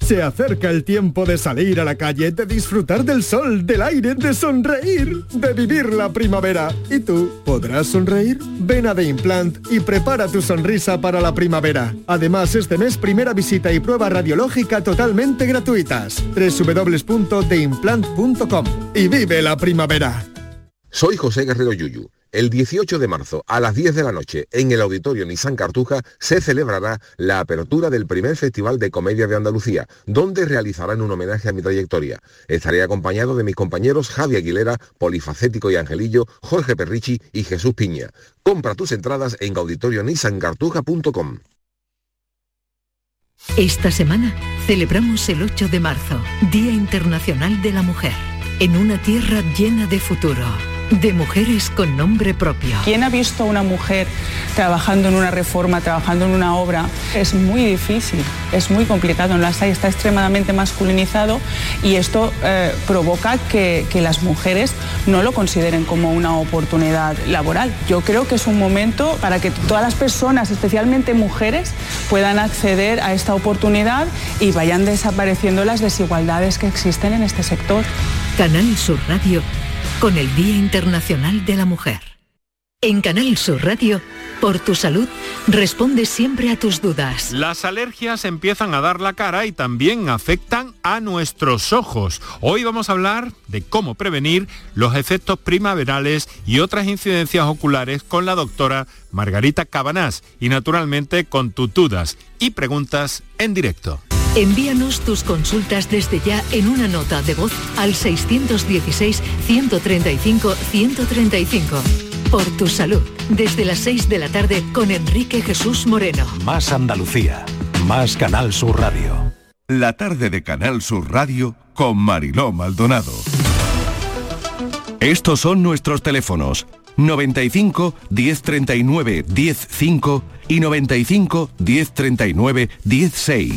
Se acerca el tiempo de salir a la calle, de disfrutar del sol, del aire, de sonreír, de vivir la primavera. ¿Y tú? ¿Podrás sonreír? Ven a The Implant y prepara tu sonrisa para la primavera. Además, este mes, primera visita y prueba radiológica totalmente gratuitas. www.theimplant.com y vive la primavera. Soy José Guerrero Yuyu. El 18 de marzo, a las 10 de la noche, en el Auditorio Nissan Cartuja, se celebrará la apertura del primer Festival de Comedia de Andalucía, donde realizarán un homenaje a mi trayectoria. Estaré acompañado de mis compañeros Javi Aguilera, Polifacético y Angelillo, Jorge Perrichi y Jesús Piña. Compra tus entradas en auditorionissancartuja.com. Esta semana celebramos el 8 de marzo, Día Internacional de la Mujer, en una tierra llena de futuro. De mujeres con nombre propio. ¿Quién ha visto a una mujer trabajando en una reforma, trabajando en una obra? Es muy difícil, es muy complicado. En las hay, está extremadamente masculinizado y esto provoca que las mujeres no lo consideren como una oportunidad laboral. Yo creo que es un momento para que todas las personas, especialmente mujeres, puedan acceder a esta oportunidad y vayan desapareciendo las desigualdades que existen en este sector. Canal Sur Radio, con el Día Internacional de la Mujer. En Canal Sur Radio, por tu salud, responde siempre a tus dudas. Las alergias empiezan a dar la cara y también afectan a nuestros ojos. Hoy vamos a hablar de cómo prevenir los efectos primaverales y otras incidencias oculares con la doctora Margarita Cabanás y, naturalmente, con tus dudas y preguntas en directo. Envíanos tus consultas desde ya en una nota de voz al 616 135 135. Por tu salud, desde las 6 de la tarde con Enrique Jesús Moreno. Más Andalucía, más Canal Sur Radio. La tarde de Canal Sur Radio con Mariló Maldonado. Estos son nuestros teléfonos: 95 1039 105 y 95 1039 16.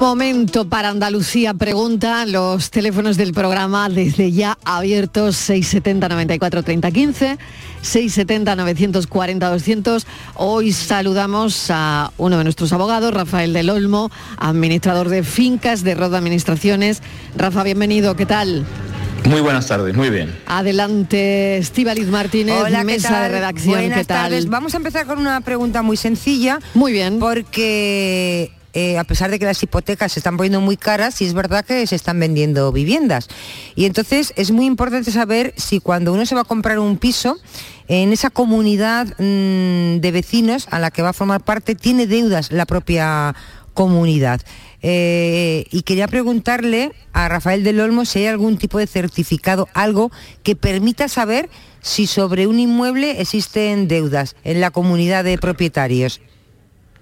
Momento para Andalucía Pregunta, los teléfonos del programa desde ya abiertos: 670-94-30-15, 670-940-200. Hoy saludamos a uno de nuestros abogados, Rafael del Olmo, administrador de fincas de Roda Administraciones. Rafa, bienvenido, ¿qué tal? Muy buenas tardes, muy bien. Adelante, Estíbaliz Martínez. Hola, mesa de redacción, buenas ¿qué tal? Tardes. Vamos a empezar con una pregunta muy sencilla. Muy bien. Porque... a pesar de que las hipotecas se están poniendo muy caras, y es verdad que se están vendiendo viviendas. Y entonces es muy importante saber si cuando uno se va a comprar un piso, en esa comunidad de vecinos a la que va a formar parte, tiene deudas la propia comunidad. Y quería preguntarle a Rafael del Olmo si hay algún tipo de certificado, algo que permita saber si sobre un inmueble existen deudas en la comunidad de propietarios.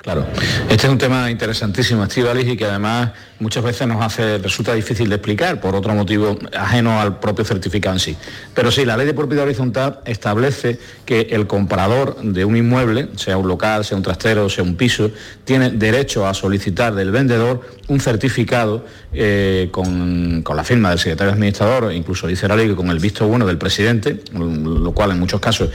Claro, este es un tema interesantísimo, Estíbaliz, y que además muchas veces nos resulta difícil de explicar por otro motivo ajeno al propio certificado en sí. Pero sí, la ley de propiedad horizontal establece que el comprador de un inmueble, sea un local, sea un trastero, sea un piso, tiene derecho a solicitar del vendedor un certificado con la firma del secretario administrador, incluso dice la ley que con el visto bueno del presidente, lo cual en muchos casos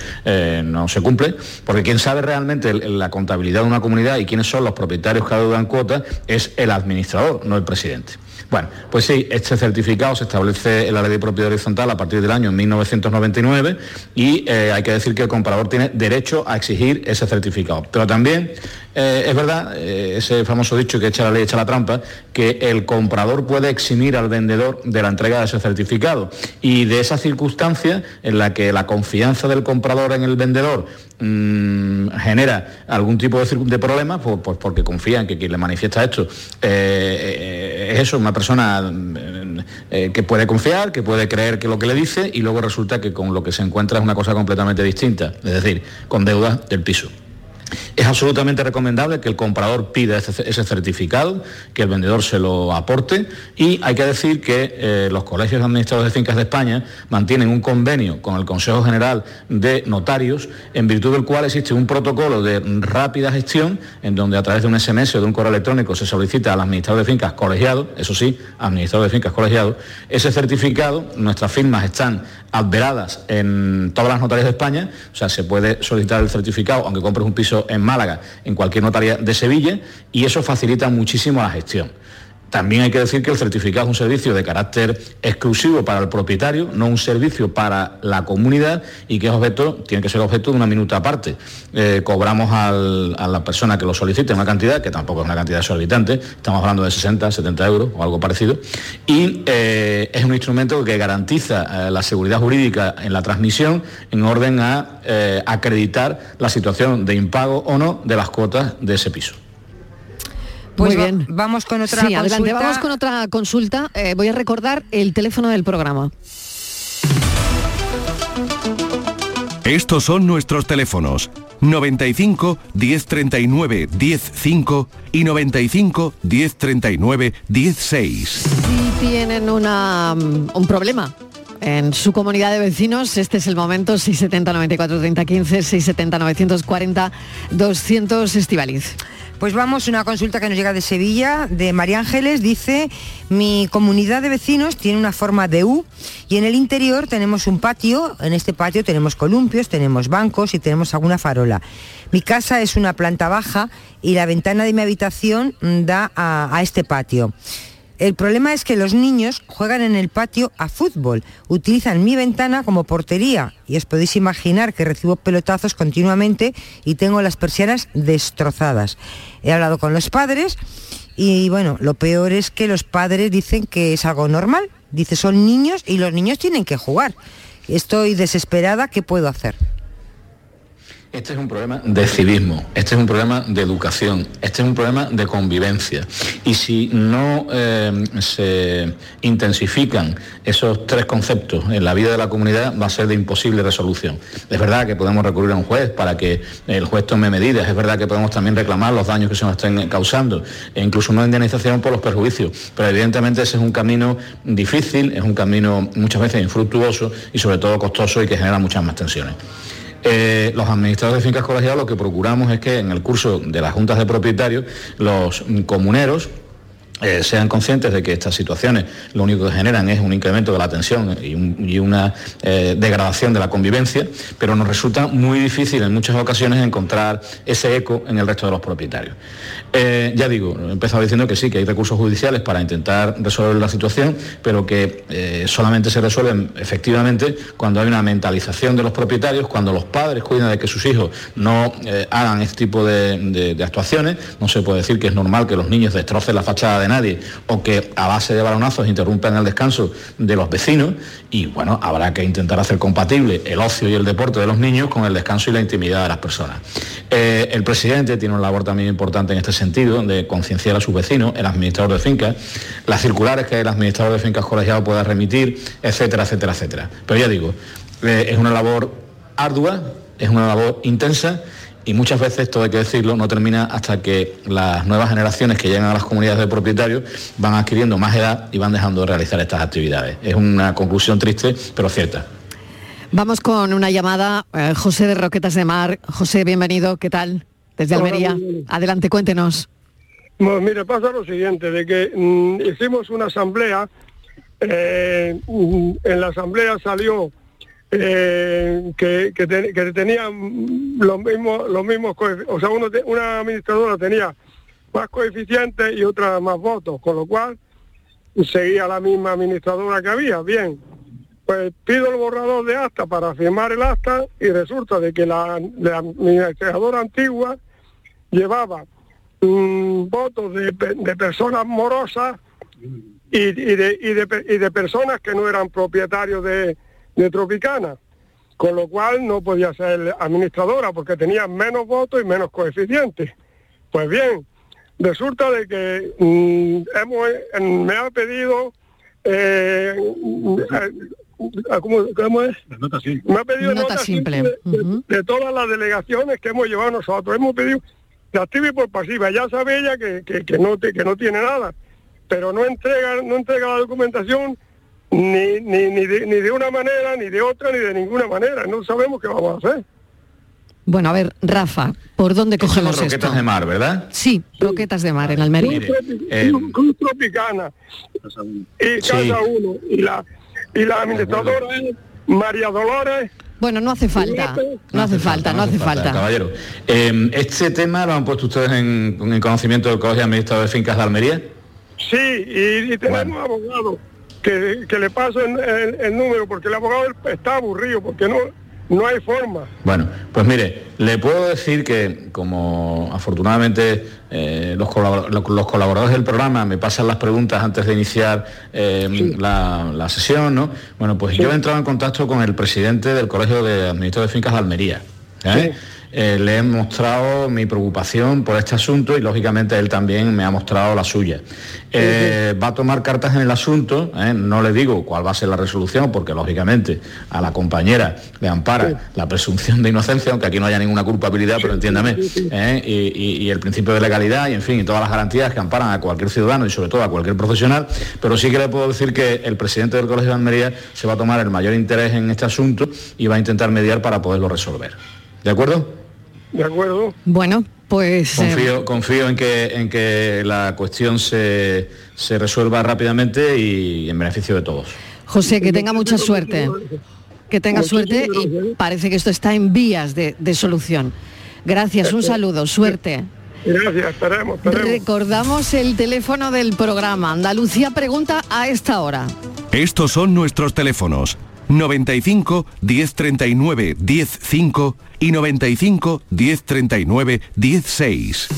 no se cumple, porque quien sabe realmente la contabilidad de una comunidad y quiénes son los propietarios que adeudan cuotas es el administrador, no el presidente. Bueno, pues sí, este certificado se establece en la ley de propiedad horizontal a partir del año 1999 y hay que decir que el comprador tiene derecho a exigir ese certificado. Pero también es verdad, ese famoso dicho que echa la ley, echa la trampa, que el comprador puede eximir al vendedor de la entrega de ese certificado, y de esa circunstancia en la que la confianza del comprador en el vendedor genera algún tipo de problema, pues porque confían que quien le manifiesta esto es eso, una persona que puede confiar, que puede creer que lo que le dice, y luego resulta que con lo que se encuentra es una cosa completamente distinta, es decir, con deudas del piso. Es absolutamente recomendable que el comprador pida ese certificado, que el vendedor se lo aporte, y hay que decir que los colegios de administradores de fincas de España mantienen un convenio con el Consejo General de Notarios, en virtud del cual existe un protocolo de rápida gestión, en donde a través de un SMS o de un correo electrónico se solicita al administrador de fincas colegiado, eso sí, administrador de fincas colegiado, ese certificado. Nuestras firmas están adveradas en todas las notarías de España, o sea, se puede solicitar el certificado, aunque compres un piso en Málaga, en cualquier notaría de Sevilla, y eso facilita muchísimo la gestión. También hay que decir que el certificado es un servicio de carácter exclusivo para el propietario, no un servicio para la comunidad, y que es objeto, tiene que ser objeto de una minuta aparte. Cobramos a la persona que lo solicite una cantidad, que tampoco es una cantidad exorbitante, estamos hablando de 60, 70 euros o algo parecido, y es un instrumento que garantiza la seguridad jurídica en la transmisión en orden a acreditar la situación de impago o no de las cuotas de ese piso. Pues muy bien. Vamos con otra consulta. Adelante, vamos con otra consulta. Voy a recordar el teléfono del programa. Estos son nuestros teléfonos: 95 1039 105 y 95 1039 16. Si tienen un problema en su comunidad de vecinos, este es el momento. 670 94 30 15, 670 940 200. Estivaliz. Pues vamos, una consulta que nos llega de Sevilla, de María Ángeles. Dice: mi comunidad de vecinos tiene una forma de U y en el interior tenemos un patio. En este patio tenemos columpios, tenemos bancos y tenemos alguna farola. Mi casa es una planta baja y la ventana de mi habitación da a este patio. El problema es que los niños juegan en el patio a fútbol, utilizan mi ventana como portería y os podéis imaginar que recibo pelotazos continuamente y tengo las persianas destrozadas. He hablado con los padres y bueno, lo peor es que los padres dicen que es algo normal. Dice, son niños y los niños tienen que jugar. Estoy desesperada, ¿qué puedo hacer? Este es un problema de civismo, este es un problema de educación, este es un problema de convivencia. Y si no se intensifican esos tres conceptos en la vida de la comunidad, va a ser de imposible resolución. Es verdad que podemos recurrir a un juez para que el juez tome medidas, es verdad que podemos también reclamar los daños que se nos estén causando, e incluso una indemnización por los perjuicios, pero evidentemente ese es un camino difícil, es un camino muchas veces infructuoso y sobre todo costoso y que genera muchas más tensiones. Los administradores de fincas colegiadas lo que procuramos es que en el curso de las juntas de propietarios los comuneros sean conscientes de que estas situaciones lo único que generan es un incremento de la tensión y una degradación de la convivencia, pero nos resulta muy difícil en muchas ocasiones encontrar ese eco en el resto de los propietarios. Ya digo, he empezado diciendo que sí, que hay recursos judiciales para intentar resolver la situación, pero que solamente se resuelven efectivamente cuando hay una mentalización de los propietarios, cuando los padres cuidan de que sus hijos no hagan este tipo de actuaciones. No se puede decir que es normal que los niños destrocen la fachada de nadie o que a base de balonazos interrumpen el descanso de los vecinos, y bueno, habrá que intentar hacer compatible el ocio y el deporte de los niños con el descanso y la intimidad de las personas. El presidente tiene una labor también importante en este sentido, de concienciar a sus vecinos, el administrador de fincas, las circulares que el administrador de fincas colegiado pueda remitir, etcétera, etcétera, etcétera. Pero ya digo, es una labor ardua, es una labor intensa. Y muchas veces, todo hay que decirlo, no termina hasta que las nuevas generaciones que llegan a las comunidades de propietarios van adquiriendo más edad y van dejando de realizar estas actividades. Es una conclusión triste, pero cierta. Vamos con una llamada. José de Roquetas de Mar. José, bienvenido. ¿Qué tal? Desde Almería. Adelante, cuéntenos. Pues mire, pasa lo siguiente, de que hicimos una asamblea. En la asamblea salió... que tenían los mismos o sea, una administradora tenía más coeficientes y otra más votos, con lo cual seguía la misma administradora que había. Bien, pues pido el borrador de acta para firmar el acta y resulta de que la administradora antigua llevaba votos de personas morosas y de personas que no eran propietarios de Tropicana, con lo cual no podía ser administradora porque tenía menos votos y menos coeficientes. Pues bien, resulta de que me ha pedido ¿Cómo es? La nota simple. Me ha pedido nota simple. De todas las delegaciones que hemos llevado nosotros. Hemos pedido la activa y por pasiva. Ya sabe ella que no tiene nada, pero no entrega la documentación ni de una manera, ni de otra, ni de ninguna manera. No sabemos qué vamos a hacer. Bueno, a ver, Rafa, ¿por dónde cogemos esto? Roquetas de mar, ¿verdad? Sí, roquetas de mar en Almería. Cruz Tropicana, y Casa 1, y la administradora es María Dolores. Bueno, no hace falta. Caballero, ¿este tema lo han puesto ustedes en conocimiento del Colegio de Administración de Fincas de Almería? Sí, y tenemos abogados que le pasen el número, porque el abogado está aburrido, porque no hay forma. Bueno, pues mire, le puedo decir que como afortunadamente los colaboradores del programa me pasan las preguntas antes de iniciar la sesión, ¿no? Bueno, pues yo he entrado en contacto con el presidente del Colegio de Administradores de Fincas de Almería. Le he mostrado mi preocupación por este asunto y lógicamente él también me ha mostrado la suya. Va a tomar cartas en el asunto, no le digo cuál va a ser la resolución, porque lógicamente a la compañera le ampara la presunción de inocencia, aunque aquí no haya ninguna culpabilidad, pero entiéndame, y el principio de legalidad y en fin, y todas las garantías que amparan a cualquier ciudadano y sobre todo a cualquier profesional, pero sí que le puedo decir que el presidente del Colegio de Almería se va a tomar el mayor interés en este asunto y va a intentar mediar para poderlo resolver. ¿De acuerdo? De acuerdo. Bueno, pues... Confío en que la cuestión se resuelva rápidamente y en beneficio de todos. José, que tenga mucha suerte. Que tenga suerte y parece que esto está en vías de solución. Gracias, un saludo, suerte. Gracias, esperemos. Recordamos el teléfono del programa. Andalucía pregunta a esta hora. Estos son nuestros teléfonos. 95 1039 105 y 95 1039 16.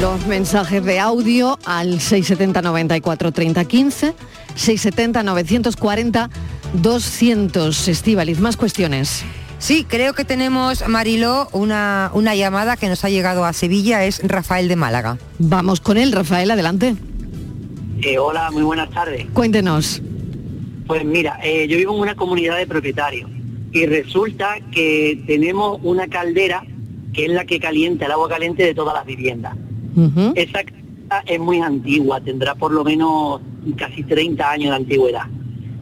Los mensajes de audio al 670 94 30 15, 670 940 200. Estíbaliz, más cuestiones. Sí, creo que tenemos, Mariló, una llamada que nos ha llegado a Sevilla, es Rafael de Málaga. Vamos con él, Rafael, adelante. Hola, muy buenas tardes. Cuéntenos. Pues mira, yo vivo en una comunidad de propietarios y resulta que tenemos una caldera que es la que calienta el agua caliente de todas las viviendas. Uh-huh. Esa caldera es muy antigua, tendrá por lo menos casi 30 años de antigüedad.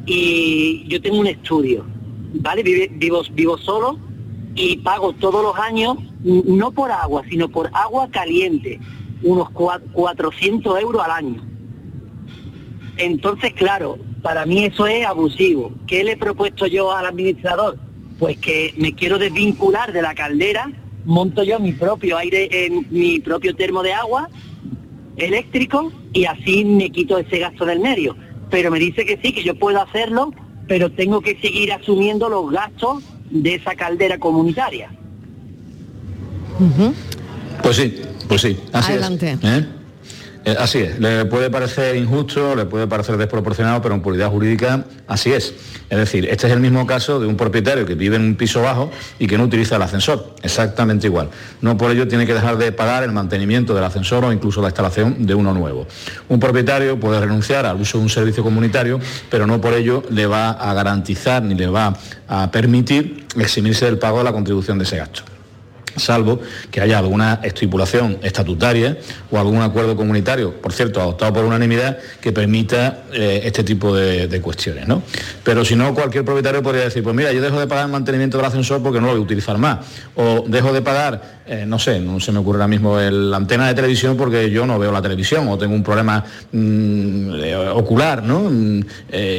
Y yo tengo un estudio, ¿vale? Vivo solo y pago todos los años, no por agua, sino por agua caliente, unos 400 euros al año. Entonces, claro... Para mí eso es abusivo. ¿Qué le he propuesto yo al administrador? Pues que me quiero desvincular de la caldera, monto yo mi propio aire, mi propio termo de agua eléctrico y así me quito ese gasto del medio. Pero me dice que sí, que yo puedo hacerlo, pero tengo que seguir asumiendo los gastos de esa caldera comunitaria. Uh-huh. Pues sí. Así adelante. Es. Así es, le puede parecer injusto, le puede parecer desproporcionado, pero en puridad jurídica así es. Es decir, este es el mismo caso de un propietario que vive en un piso bajo y que no utiliza el ascensor, exactamente igual. No por ello tiene que dejar de pagar el mantenimiento del ascensor o incluso la instalación de uno nuevo. Un propietario puede renunciar al uso de un servicio comunitario, pero no por ello le va a garantizar ni le va a permitir eximirse del pago de la contribución de ese gasto, salvo que haya alguna estipulación estatutaria o algún acuerdo comunitario, por cierto, adoptado por unanimidad, que permita este tipo de cuestiones, ¿no? Pero si no, cualquier propietario podría decir, pues mira, yo dejo de pagar el mantenimiento del ascensor porque no lo voy a utilizar más, o dejo de pagar, no se me ocurre ahora mismo, la antena de televisión porque yo no veo la televisión, o tengo un problema ocular, ¿no?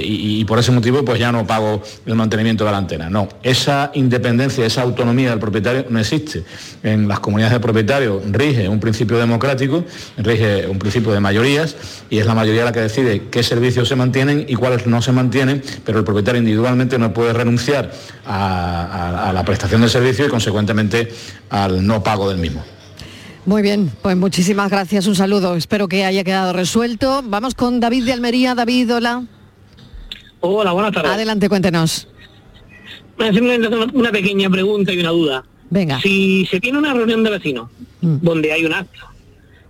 Y por ese motivo, pues ya no pago el mantenimiento de la antena. No, esa independencia, esa autonomía del propietario no existe. En las comunidades de propietarios rige un principio democrático, rige un principio de mayorías y es la mayoría la que decide qué servicios se mantienen y cuáles no se mantienen, pero el propietario individualmente no puede renunciar a la prestación del servicio y consecuentemente al no pago del mismo. Muy bien, pues muchísimas gracias, un saludo, espero que haya quedado resuelto. Vamos con David de Almería. David, hola. Hola, buenas tardes. Adelante, cuéntenos. Simplemente una pequeña pregunta y una duda. Venga. Si se tiene una reunión de vecinos donde hay un acto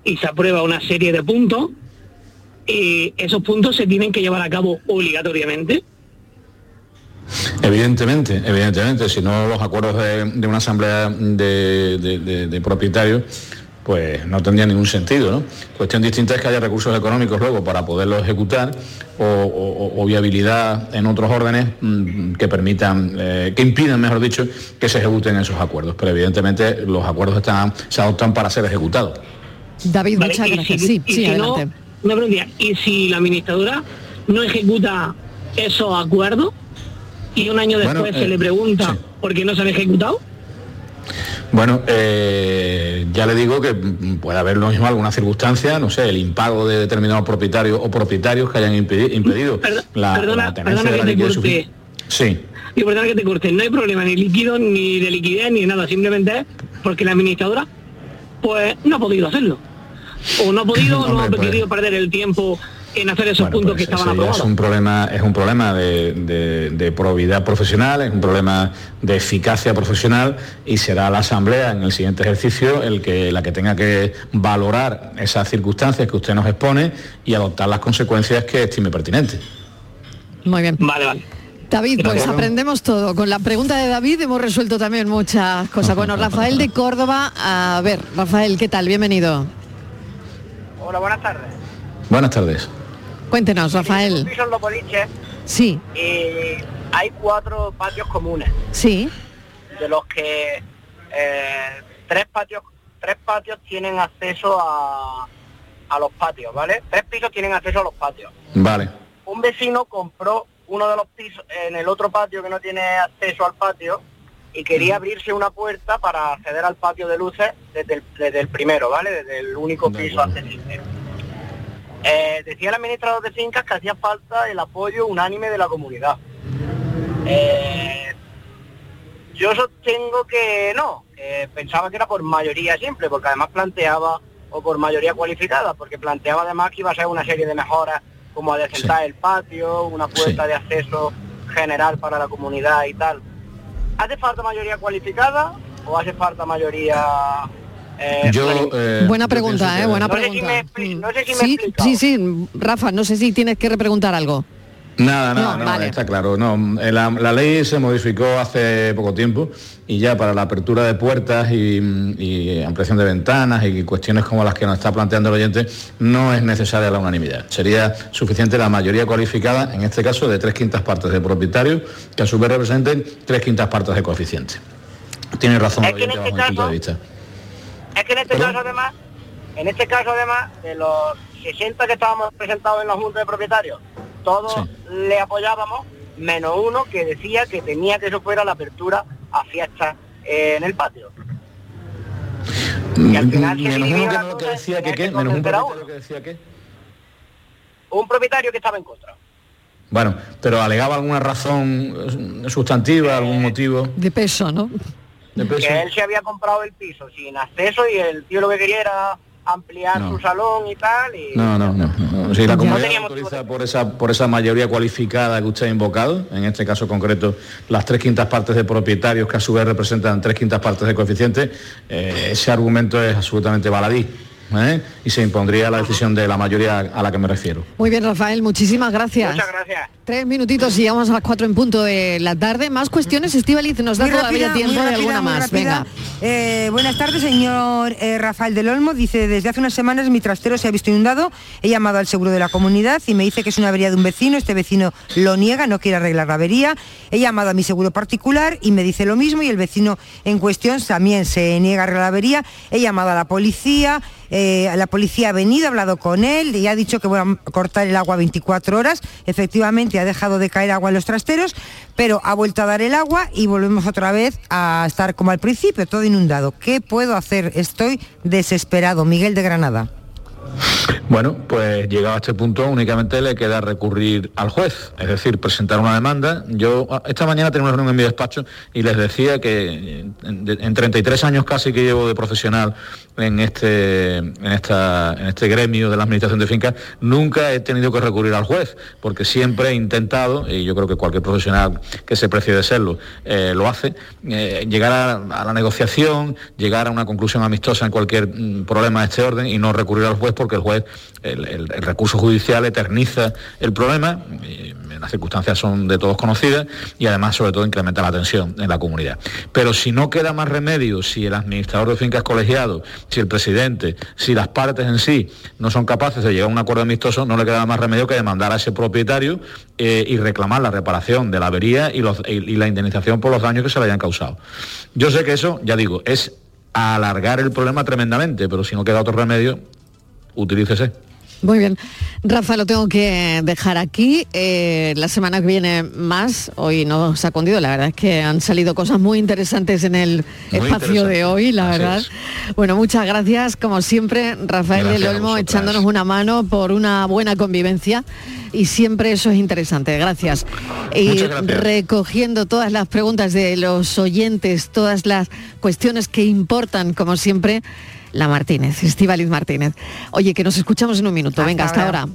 y se aprueba una serie de puntos, esos puntos se tienen que llevar a cabo obligatoriamente. Evidentemente, si no los acuerdos de una asamblea de propietarios, pues no tendría ningún sentido, ¿no? Cuestión distinta es que haya recursos económicos luego para poderlo ejecutar o viabilidad en otros órdenes que permitan, que impidan, mejor dicho, que se ejecuten esos acuerdos. Pero evidentemente los acuerdos se adoptan para ser ejecutados. David, vale, muchas gracias. Sí, adelante. No, una pregunta, ¿y si la administradora no ejecuta esos acuerdos y un año después se le pregunta por qué no se han ejecutado? Bueno, ya le digo que puede haber lo mismo alguna circunstancia, no sé, el impago de determinados propietarios o propietarios que hayan impedido la tenencia de la liquidez suficiente. Sí. Y perdona que te corte, no hay problema ni líquido, ni de liquidez, ni nada, simplemente es porque la administradora pues no ha podido hacerlo. O no ha podido, no ha querido perder el tiempo en hacer esos puntos que estaban aprobados. Es un problema de probidad profesional, es un problema de eficacia profesional, y será la asamblea en el siguiente ejercicio la que tenga que valorar esas circunstancias que usted nos expone y adoptar las consecuencias que estime pertinentes. Muy bien. Vale. David, pues aprendemos todo. Con la pregunta de David hemos resuelto también muchas cosas. Bueno, Rafael de Córdoba, a ver, Rafael, ¿qué tal? Bienvenido. Hola, buenas tardes. Buenas tardes. Cuéntenos, Rafael. Son los boliches. Sí. Hay 4 patios comunes. Sí. De los que 3 patios tienen acceso a los patios, ¿vale? 3 pisos tienen acceso a los patios. Vale. Un vecino compró uno de los pisos en el otro patio que no tiene acceso al patio y quería abrirse una puerta para acceder al patio de luces desde el primero, ¿vale? Desde el único piso accesible. Decía el administrador de fincas que hacía falta el apoyo unánime de la comunidad. Yo sostengo que no, que pensaba que era por mayoría simple, porque además planteaba, o por mayoría cualificada, porque planteaba además que iba a ser una serie de mejoras, como adecentar el patio, una puerta de acceso general para la comunidad y tal. ¿Hace falta mayoría cualificada o hace falta mayoría...? Buena pregunta, buena pregunta. No sé si me explico. Sí, Rafa, no sé si tienes que repreguntar algo. Nada, está claro. No, la ley se modificó hace poco tiempo y ya para la apertura de puertas y ampliación de ventanas y cuestiones como las que nos está planteando el oyente no es necesaria la unanimidad. Sería suficiente la mayoría cualificada, en este caso de 3/5 partes de propietarios, que a su vez representen 3/5 partes de coeficiente. Tiene razón el oyente bajo mi punto de vista. Es que en este caso, además, de los 60 que estábamos presentados en la Junta de Propietarios, todos le apoyábamos, menos uno que decía que tenía que eso fuera la apertura a fiestas en el patio. Y al final se dividió la cosa, menos un propietario que decía que... Un propietario que estaba en contra. Bueno, pero alegaba alguna razón sustantiva, algún motivo... De peso, ¿no? Que él se había comprado el piso sin acceso y el tío lo que quería era ampliar su salón y tal. Y... No. Si la comunidad autoriza por esa mayoría cualificada que usted ha invocado, en este caso concreto las 3/5 partes de propietarios que a su vez representan 3/5 partes de coeficiente, ese argumento es absolutamente baladí. Y se impondría la decisión de la mayoría a la que me refiero. Muy bien, Rafael, muchísimas gracias. Muchas gracias. 3 minutitos y llegamos a las 4:00 de la tarde. Más cuestiones, Estíbaliz, nos da muy todavía rápida, tiempo de alguna más. Venga. Buenas tardes, señor Rafael del Olmo. Dice, desde hace unas semanas mi trastero se ha visto inundado. He llamado al seguro de la comunidad y me dice que es una avería de un vecino. Este vecino lo niega, no quiere arreglar la avería. He llamado a mi seguro particular y me dice lo mismo, y el vecino en cuestión también se niega a arreglar la avería. He llamado a la policía. La policía ha venido, ha hablado con él y ha dicho que van a cortar el agua 24 horas. Efectivamente ha dejado de caer agua en los trasteros, pero ha vuelto a dar el agua y volvemos otra vez a estar como al principio, todo inundado. ¿Qué puedo hacer? Estoy desesperado. Miguel de Granada. Bueno, pues llegado a este punto únicamente le queda recurrir al juez, es decir, presentar una demanda. Yo esta mañana tenía una reunión en mi despacho y les decía que en 33 años casi que llevo de profesional en este gremio de la administración de fincas, nunca he tenido que recurrir al juez, porque siempre he intentado, y yo creo que cualquier profesional que se precie de serlo lo hace, llegar a la negociación, llegar a una conclusión amistosa en cualquier problema de este orden y no recurrir al juez, porque el juez el recurso judicial eterniza el problema, las circunstancias son de todos conocidas y además sobre todo incrementa la tensión en la comunidad. Pero si no queda más remedio, si el administrador de fincas colegiado, si el presidente, si las partes en sí no son capaces de llegar a un acuerdo amistoso, no le queda más remedio que demandar a ese propietario y reclamar la reparación de la avería y la indemnización por los daños que se le hayan causado. Yo sé que eso, ya digo, es alargar el problema tremendamente, pero si no queda otro remedio, utilícese. Muy bien. Rafa, lo tengo que dejar aquí. La semana que viene más. Hoy nos ha cundido. La verdad es que han salido cosas muy interesantes en el espacio de hoy, la verdad. Bueno, muchas gracias, como siempre, Rafael del Olmo, echándonos una mano por una buena convivencia. Y siempre eso es interesante. Gracias. Y recogiendo todas las preguntas de los oyentes, todas las cuestiones que importan, como siempre, Estíbaliz Martínez. Oye, que nos escuchamos en un minuto. Venga, hasta ahora.